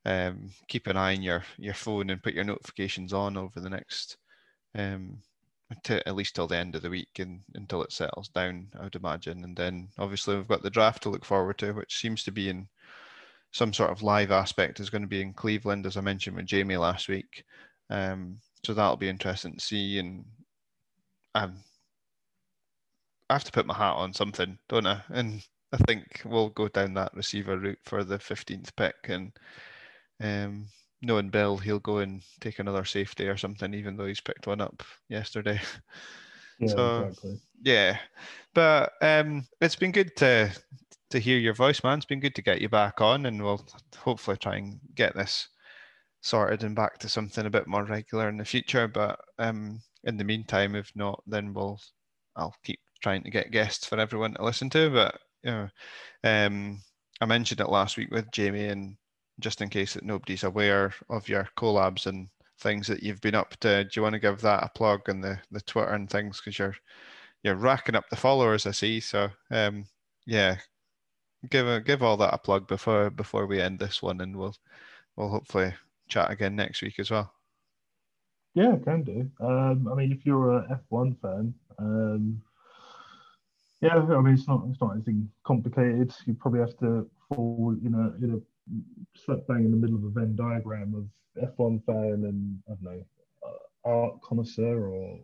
um, keep an eye on your, your phone and put your notifications on over the next, um, t- at least till the end of the week and until it settles down, I would imagine. And then obviously we've got the draft to look forward to, which seems to be in some sort of live aspect, is going to be in Cleveland, as I mentioned with Jamie last week. Um, so that'll be interesting to see. And um, I have to put my hat on something, don't I? And I think we'll go down that receiver route for the fifteenth pick, and um, knowing Bill, he'll go and take another safety or something, even though he's picked one up yesterday. Yeah, so, exactly. Yeah. But um, it's been good to to hear your voice, man. It's been good to get you back on, and we'll hopefully try and get this sorted and back to something a bit more regular in the future. But um, in the meantime, if not, then we'll I'll keep trying to get guests for everyone to listen to, but yeah, um, I mentioned it last week with Jamie, and just in case that nobody's aware of your collabs and things that you've been up to, do you want to give that a plug and the, the Twitter and things, because you're you're racking up the followers, I see. So um, yeah, give a, give all that a plug before before we end this one, and we'll we'll hopefully chat again next week as well. Yeah, can do. Um, I mean, if you're a F one fan. Um... Yeah, I mean, it's not it's not anything complicated. You probably have to fall, you know, in a slap bang in the middle of a Venn diagram of F one fan and, I don't know, art connoisseur or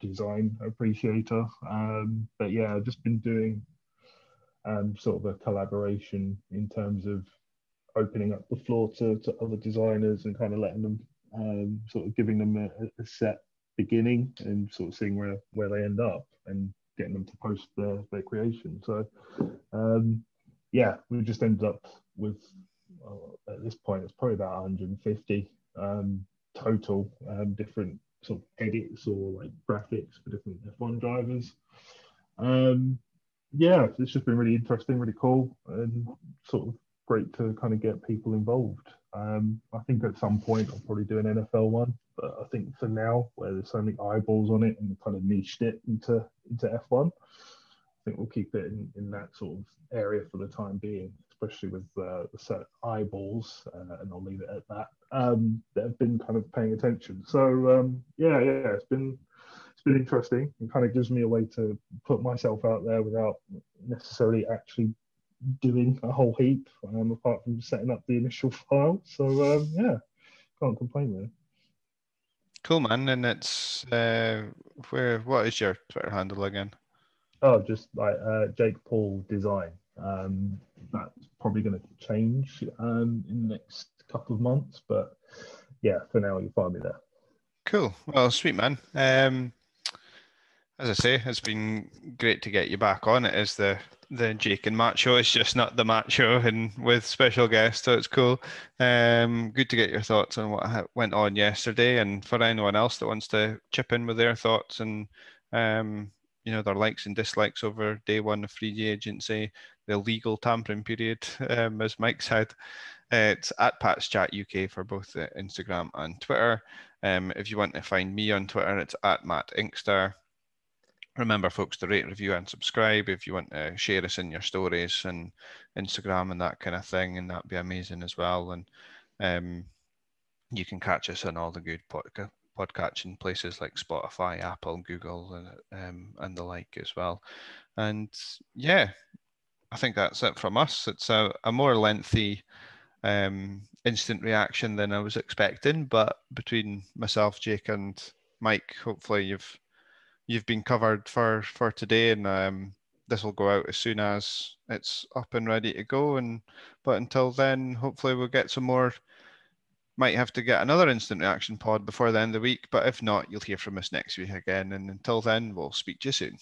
design appreciator. Um, but yeah, I've just been doing um, sort of a collaboration in terms of opening up the floor to, to other designers and kind of letting them, um, sort of giving them a, a set beginning and sort of seeing where, where they end up and getting them to post their, their creation. So um, yeah, we just ended up with, well, at this point, it's probably about one hundred fifty um, total um, different sort of edits or like graphics for different F one drivers. Um, yeah, it's just been really interesting, really cool, and sort of great to kind of get people involved. Um, I think at some point I'll probably do an N F L one, but I think for now, where there's so many eyeballs on it and kind of niched it into into F one, I think we'll keep it in, in that sort of area for the time being, especially with uh, the set eyeballs, uh, and I'll leave it at that, um, that have been kind of paying attention. So um, yeah, yeah, it's been it's been interesting. It kind of gives me a way to put myself out there without necessarily actually doing a whole heap, um, apart from setting up the initial file. So um, yeah, can't complain really. Cool, man. And it's uh, where? What is your Twitter handle again? Oh, just like uh, Jake Paul Design. Um, that's probably going to change um, in the next couple of months, but yeah, for now you'll find me there. Cool. Well, sweet, man. Um, as I say, it's been great to get you back on. It is the the Jake and Matt show. It's just not the Matt show, and with special guests, so it's cool. Um, good to get your thoughts on what went on yesterday, and for anyone else that wants to chip in with their thoughts and um, you know, their likes and dislikes over day one of free agency, the legal tampering period, um, as Mike's had. It's at Pat's Chat U K for both Instagram and Twitter. Um, if you want to find me on Twitter, it's at Matt Inkster. Remember, folks, to rate, review, and subscribe if you want to share us in your stories and Instagram and that kind of thing, and that'd be amazing as well. And um, you can catch us on all the good podcasts. Podcatching places like Spotify, Apple, Google, and, um, and the like as well. And yeah, I think that's it from us. It's a, a more lengthy um, instant reaction than I was expecting, but between myself, Jake, and Mike, hopefully you've you've been covered for for today, and um, this will go out as soon as it's up and ready to go. And but until then, hopefully we'll get some more. Might have to get another instant reaction pod before the end of the week, but if not, you'll hear from us next week again, and until then, we'll speak to you soon.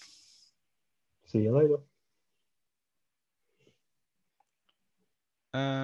See you later. Uh...